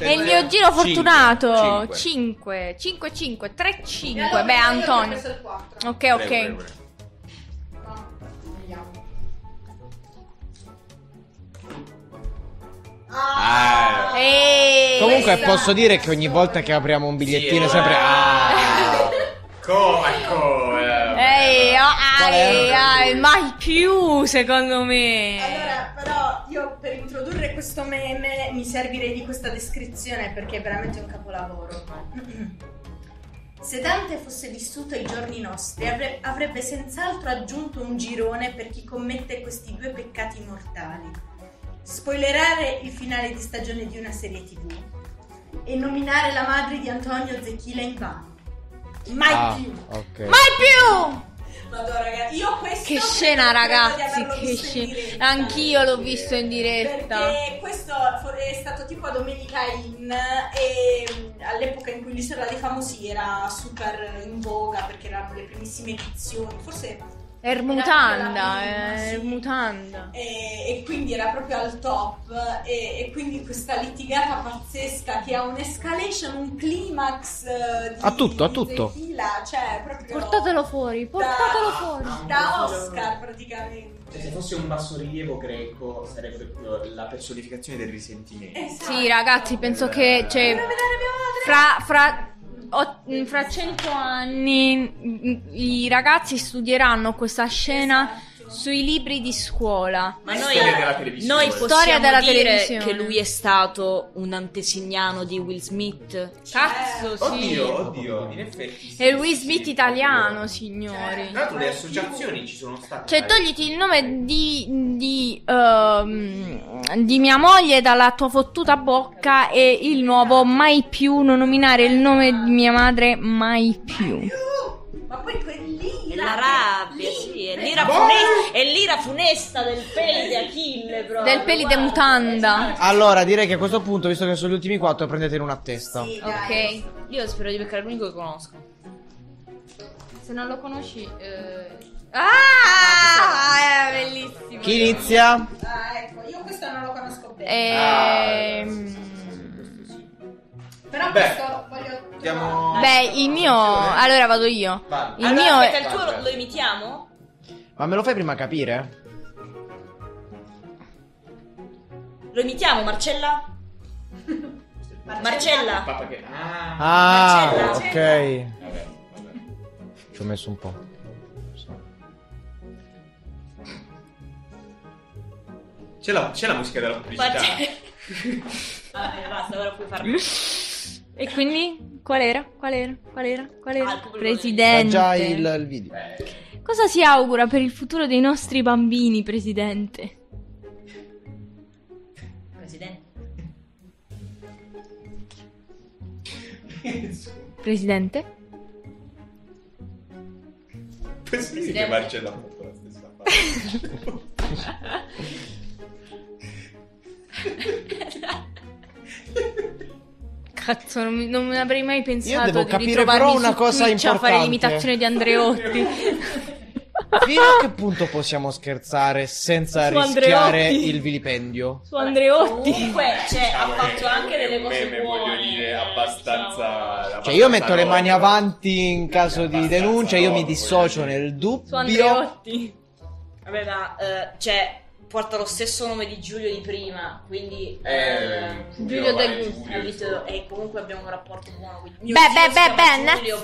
È il mio giro fortunato. 5, 5, 5, 3, 5. Beh, Antonio. Ok, ok. Comunque posso dire che ogni volta che apriamo un bigliettino sempre mai più, secondo me. Allora, però io per introdurre questo meme mi servirei di questa descrizione, perché è veramente un capolavoro. Se Dante fosse vissuto ai giorni nostri avrebbe senz'altro aggiunto un girone per chi commette questi due peccati mortali: spoilerare il finale di stagione di una serie TV e nominare la madre di Antonio Zecchila in vano. Mai più. Okay. Mai più. Madonna, ragazzi, io questo che scena, ragazzi, che scena. Anch'io l'ho visto in diretta. Perché questo è stato tipo a Domenica In, e all'epoca in cui l'Isola dei Famosi era super in voga, perché erano le primissime edizioni, forse Ermutanda. E quindi era proprio al top, e quindi questa litigata pazzesca che ha un'escalation, un climax a tutto. Tequila, cioè, proprio portatelo fuori. Da Oscar praticamente. Cioè, se fosse un bassorilievo greco sarebbe la personificazione del risentimento. Esatto. Sì, ragazzi, penso che cioè, fra 100 anni i ragazzi studieranno questa scena sui libri di scuola. Ma noi possiamo dire che lui è stato un antesignano di Will Smith. Cazzo, sì. Oddio, in effetti. È Will Smith italiano, signori. Tra l'altro le associazioni ci sono state. Cioè, togliti il nome di mia moglie dalla tua fottuta bocca, e il nuovo mai più, non nominare il nome di mia madre mai più. Ma poi la rabbia, sì, è l'ira funesta del peli di Achille, proprio. Del peli di mutanda. Allora, direi che a questo punto, visto che sono gli ultimi 4, prendetene una a testa. Sì, dai, ok. Io spero di beccare l'unico che conosco. Se non lo conosci, è bellissimo. Chi inizia? Ecco, io questo non lo conosco bene. Però questo voglio... il mio... Allora vado io. Il tuo lo imitiamo? Ma me lo fai prima capire? Lo imitiamo, Marcella? Marcella. Marcella. Ok. Vabbè. Ci ho messo un po'. C'è la musica della pubblicità. Vabbè, basta, ora puoi farlo. E quindi qual era? Presidente. Già il video. Cosa si augura per il futuro dei nostri bambini, presidente? Presidente. Marcella ha fatto la stessa parte. Cazzo, non avrei mai pensato. Io devo capire però una cosa importante: a fare l'imitazione di Andreotti. Fino a che punto possiamo scherzare senza rischiare il vilipendio? Su Andreotti. Comunque, ha fatto anche delle cose buone. Voglio dire, abbastanza. Cioè, io metto le mani avanti in caso di denuncia. Io mi dissocio nel dubbio. Su Andreotti. Vabbè, ma porta lo stesso nome di Giulio di prima, quindi Giulio Del Gusto, e comunque abbiamo un rapporto buono. Mio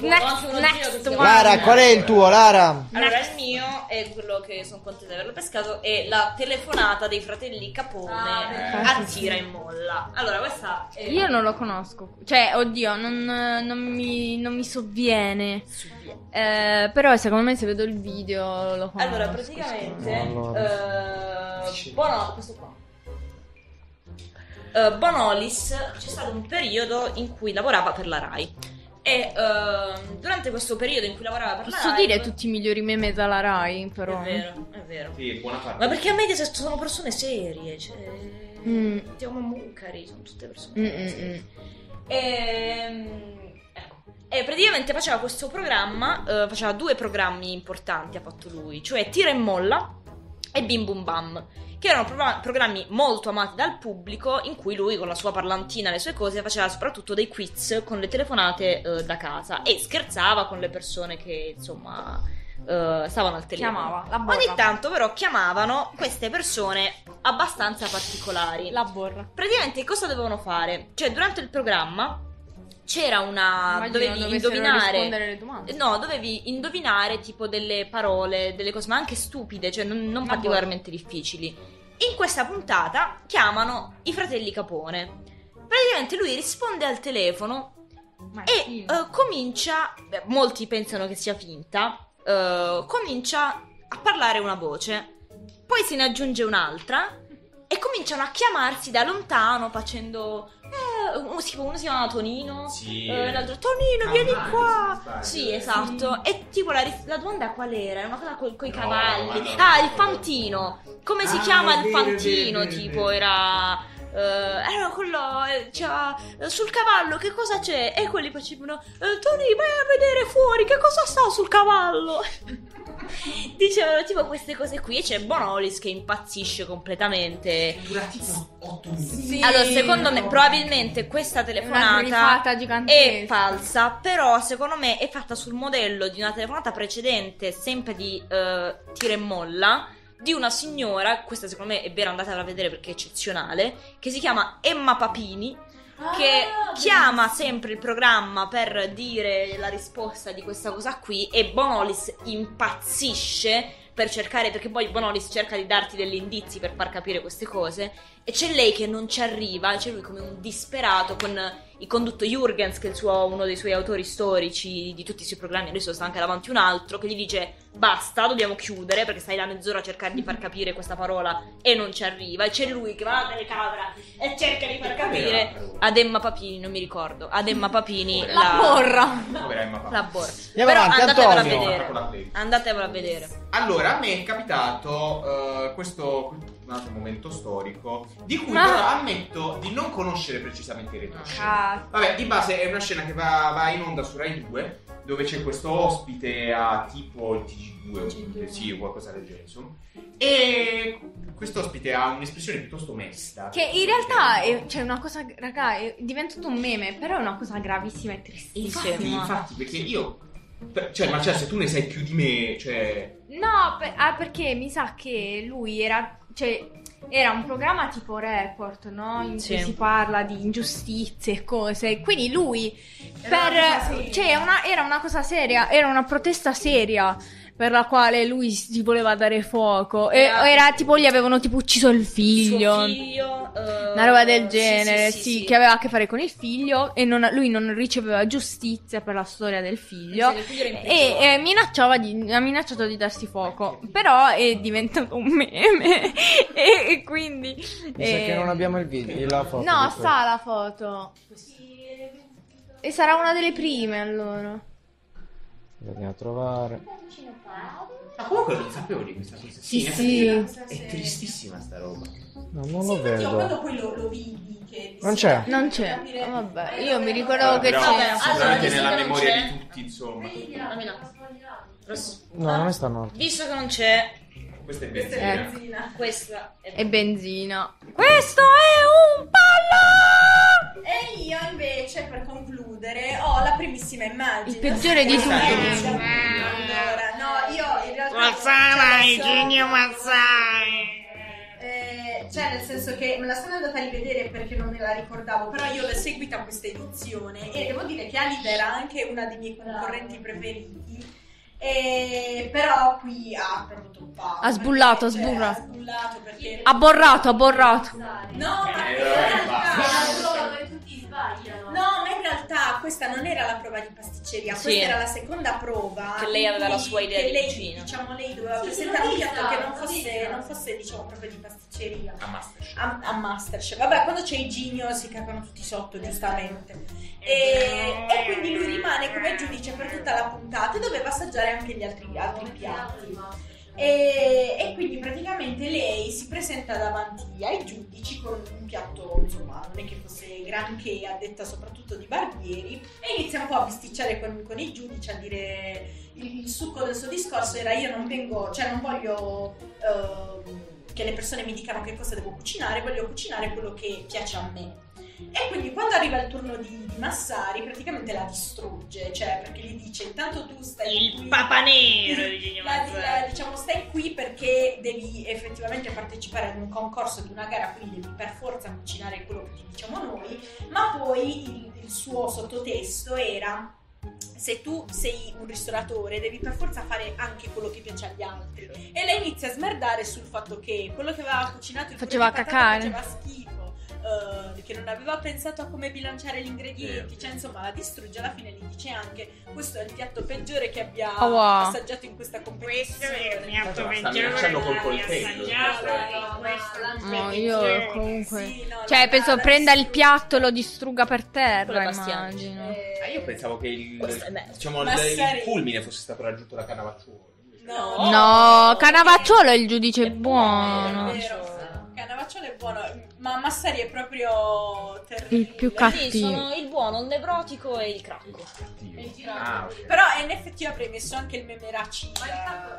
next Lara, qual è il tuo, Lara? Allora il mio è quello che sono contenta di averlo pescato, è la telefonata dei fratelli Capone a Tira e Molla. Allora questa è... io non lo conosco, cioè oddio non mi sovviene, però secondo me se vedo il video lo conosco. Allora praticamente questo qua. Bonolis, c'è stato un periodo in cui lavorava per la Rai e durante questo periodo in cui lavorava per la Rai, posso dire tutti i migliori meme dalla Rai, però è vero sì, buona parte. Ma perché a media sono persone serie, cioè Tiamo Mucari, sono tutte persone serie. E praticamente faceva questo programma, faceva due programmi importanti, ha fatto lui, cioè Tira e Molla e Bim Bum Bam, che erano programmi molto amati dal pubblico, in cui lui con la sua parlantina e le sue cose faceva soprattutto dei quiz con le telefonate da casa e scherzava con le persone che insomma stavano al telefono. Chiamava la borra. Ogni tanto però chiamavano queste persone abbastanza particolari. La borra. Praticamente cosa dovevano fare? Cioè durante il programma c'era una... dovevi indovinare tipo delle parole, delle cose, ma anche stupide, cioè non particolarmente difficili. In questa puntata chiamano i fratelli Capone. Praticamente lui risponde al telefono comincia... beh, molti pensano che sia finta. Comincia a parlare una voce, poi se ne aggiunge un'altra e cominciano a chiamarsi da lontano facendo... uno si chiamava Tonino, l'altro Tonino vieni qua, sì esatto, e tipo la domanda qual era? Una cosa coi cavalli, il fantino, come si chiama il fantino, tipo era... allora quello sul cavallo che cosa c'è? E quelli facevano Tony vai a vedere fuori che cosa sta sul cavallo. Dicevano tipo queste cose qui. E c'è Bonolis che impazzisce completamente. Dura tipo 8 minuti. Sì, allora secondo me probabilmente questa telefonata è falsa, però secondo me è fatta sul modello di una telefonata precedente, sempre di Tira e Molla, di una signora, questa secondo me è vera, andatela a vedere perché è eccezionale, che si chiama Emma Papini, che chiama sempre il programma per dire la risposta di questa cosa qui, e Bonolis impazzisce per cercare, perché poi Bonolis cerca di darti degli indizi per far capire queste cose, e c'è lei che non ci arriva, c'è lui come un disperato con il condotto Jurgens, che è uno dei suoi autori storici di tutti i suoi programmi, adesso sta anche davanti un altro, che gli dice basta, dobbiamo chiudere perché stai là mezz'ora a cercare di far capire questa parola e non ci arriva, e c'è lui che va a telecamera e cerca di far capire ad Emma Papini, non mi ricordo, ad Emma Papini la borra. Però andatevela a vedere, allora. A me è capitato questo un altro momento storico di cui ammetto di non conoscere precisamente le retroscena. Vabbè, di base è una scena che va in onda su Rai 2, dove c'è questo ospite a tipo il TG2 o qualcosa del genere, e questo ospite ha un'espressione piuttosto mesta, che in realtà è una cosa, raga, è diventato un meme, però è una cosa gravissima e tristissima. Infatti perché io... cioè, ma se tu ne sai più di me, cioè... No, perché mi sa che lui era un programma tipo Report, no? Cui si parla di ingiustizie e cose. Quindi lui era una cosa seria, era una protesta seria per la quale lui si voleva dare fuoco. Era tipo, gli avevano tipo ucciso il figlio, una roba del genere, sì, che aveva a che fare con il figlio, e lui non riceveva giustizia per la storia del figlio, e ha minacciato di darsi fuoco, però è diventato un meme. E quindi mi sa che non abbiamo il video, la foto, no, sta la foto, e sarà una delle prime, allora andiamo a trovare. Ma comunque non sapevo di questa cosa. Sì. È tristissima sta roba. No, non lo vedo. Quando poi lo vidi che non c'è. Vabbè, io mi ricordavo che c'era. Sicuramente nella memoria di tutti, insomma. No, non è sta morta. Visto che non c'è. Questa è benzina. Questo è un pallone! E io invece, per concludere, ho la primissima immagine. Il peggiore di tutti. Allora, no, io in realtà... Mazzai, genio Mazzai! senso che me la sono andata a rivedere perché non me la ricordavo, però io l'ho seguita questa edizione e devo dire che Alida era anche una dei miei concorrenti preferiti. Però qui ha proprio toppato. Ha sbullato, perché ha borrato. No, ma in realtà tutti sbagliano. No, ma in realtà questa non era la prova di pasticceria, questa era la seconda prova. Che lei aveva la sua idea di cucina. Diciamo lei doveva presentare un piatto che non fosse diciamo proprio di pasticceria. A Masterchef. Vabbè, quando c'è il genio si cagano tutti sotto, giustamente. E quindi lui rimane come giudice per tutta la puntata e doveva assaggiare anche gli altri piatti. E quindi praticamente lei si presenta davanti ai giudici con un piatto, insomma, non è che fosse granché, a detta soprattutto di Barbieri, e inizia un po' a bisticciare con i giudici, a dire il succo del suo discorso era: io non vengo, cioè non voglio che le persone mi dicano che cosa devo cucinare, voglio cucinare quello che piace a me. E quindi quando arriva il turno di Massari praticamente la distrugge, cioè perché gli dice: intanto tu stai qui, Papa Nero, diciamo stai qui perché devi effettivamente partecipare ad un concorso, ad una gara, quindi devi per forza cucinare quello che ti diciamo noi. Ma poi il suo sottotesto era: se tu sei un ristoratore devi per forza fare anche quello che piace agli altri. E lei inizia a smerdare sul fatto che quello che aveva cucinato il faceva cacare, faceva schifo, che non aveva pensato a come bilanciare gli ingredienti, cioè insomma la distrugge. Alla fine gli dice anche: questo è il piatto peggiore che abbia assaggiato in questa competizione. Questo è il piatto peggiore col coltello. No, io comunque cioè penso prenda il piatto e lo distrugga per terra, immagino. Io pensavo che il fulmine fosse stato raggiunto da Cannavacciuolo. No, Cannavacciuolo è il giudice buono. Cannavacciuolo è buono, ma Massari è proprio terribile. Il più cattivo. Sì, sono il buono, il nevrotico e il cracco. Però in effetti avrei messo anche il memeracci. Ma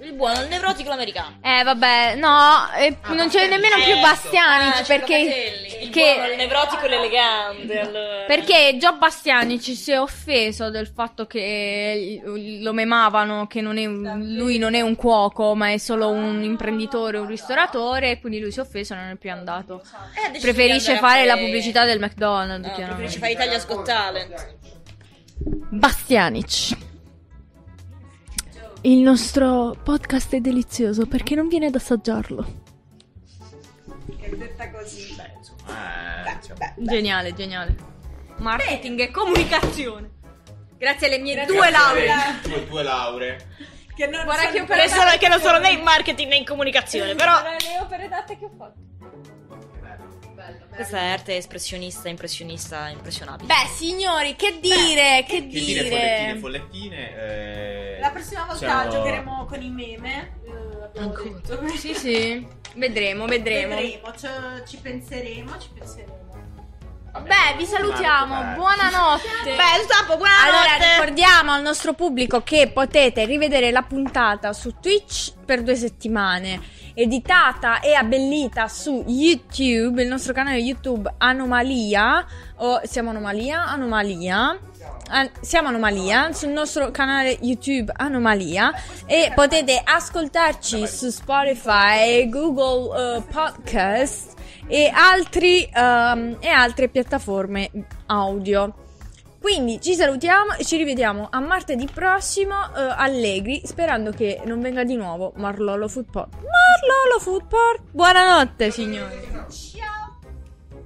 il buono, il nevrotico, l'americano. Vabbè, no, non c'è nemmeno più Bastianic, perché il nevrotico e l'elegante. Allora. Perché già Bastianic si è offeso del fatto che lo memavano, che non è lui non è un cuoco, ma è solo un imprenditore, un ristoratore, e quindi lui si è offeso e non è più andato. Preferisce fare la pubblicità del McDonald's, chiaramente. Preferisce fare Italia's Got Talent. Bastianic. Il nostro podcast è delizioso perché non viene ad assaggiarlo. È detta così. Beh, insomma, beh. Geniale. Marketing e comunicazione. Grazie alle mie due lauree. Che non guarda che ho preso, che non sono né in marketing né in comunicazione, però le opere d'arte che ho fatto. Questa è arte espressionista, impressionista, impressionabile. Beh, signori, che dire? Follettine. La prossima volta giocheremo con i meme. Ancora. Sì. Vedremo. Ci penseremo. Beh, vi salutiamo, buonanotte. Beh, Sapo, buonanotte. Allora, ricordiamo al nostro pubblico che potete rivedere la puntata su Twitch per 2 settimane, editata e abbellita su YouTube, il nostro canale YouTube Anomalia o Siamo Anomalia, Siamo Anomalia sul nostro canale YouTube Anomalia, e potete ascoltarci su Spotify, Google Podcast e altre piattaforme audio. Quindi ci salutiamo e ci rivediamo a martedì prossimo, allegri, sperando che non venga di nuovo Marlollo Foodport. Buonanotte, signori. Ciao.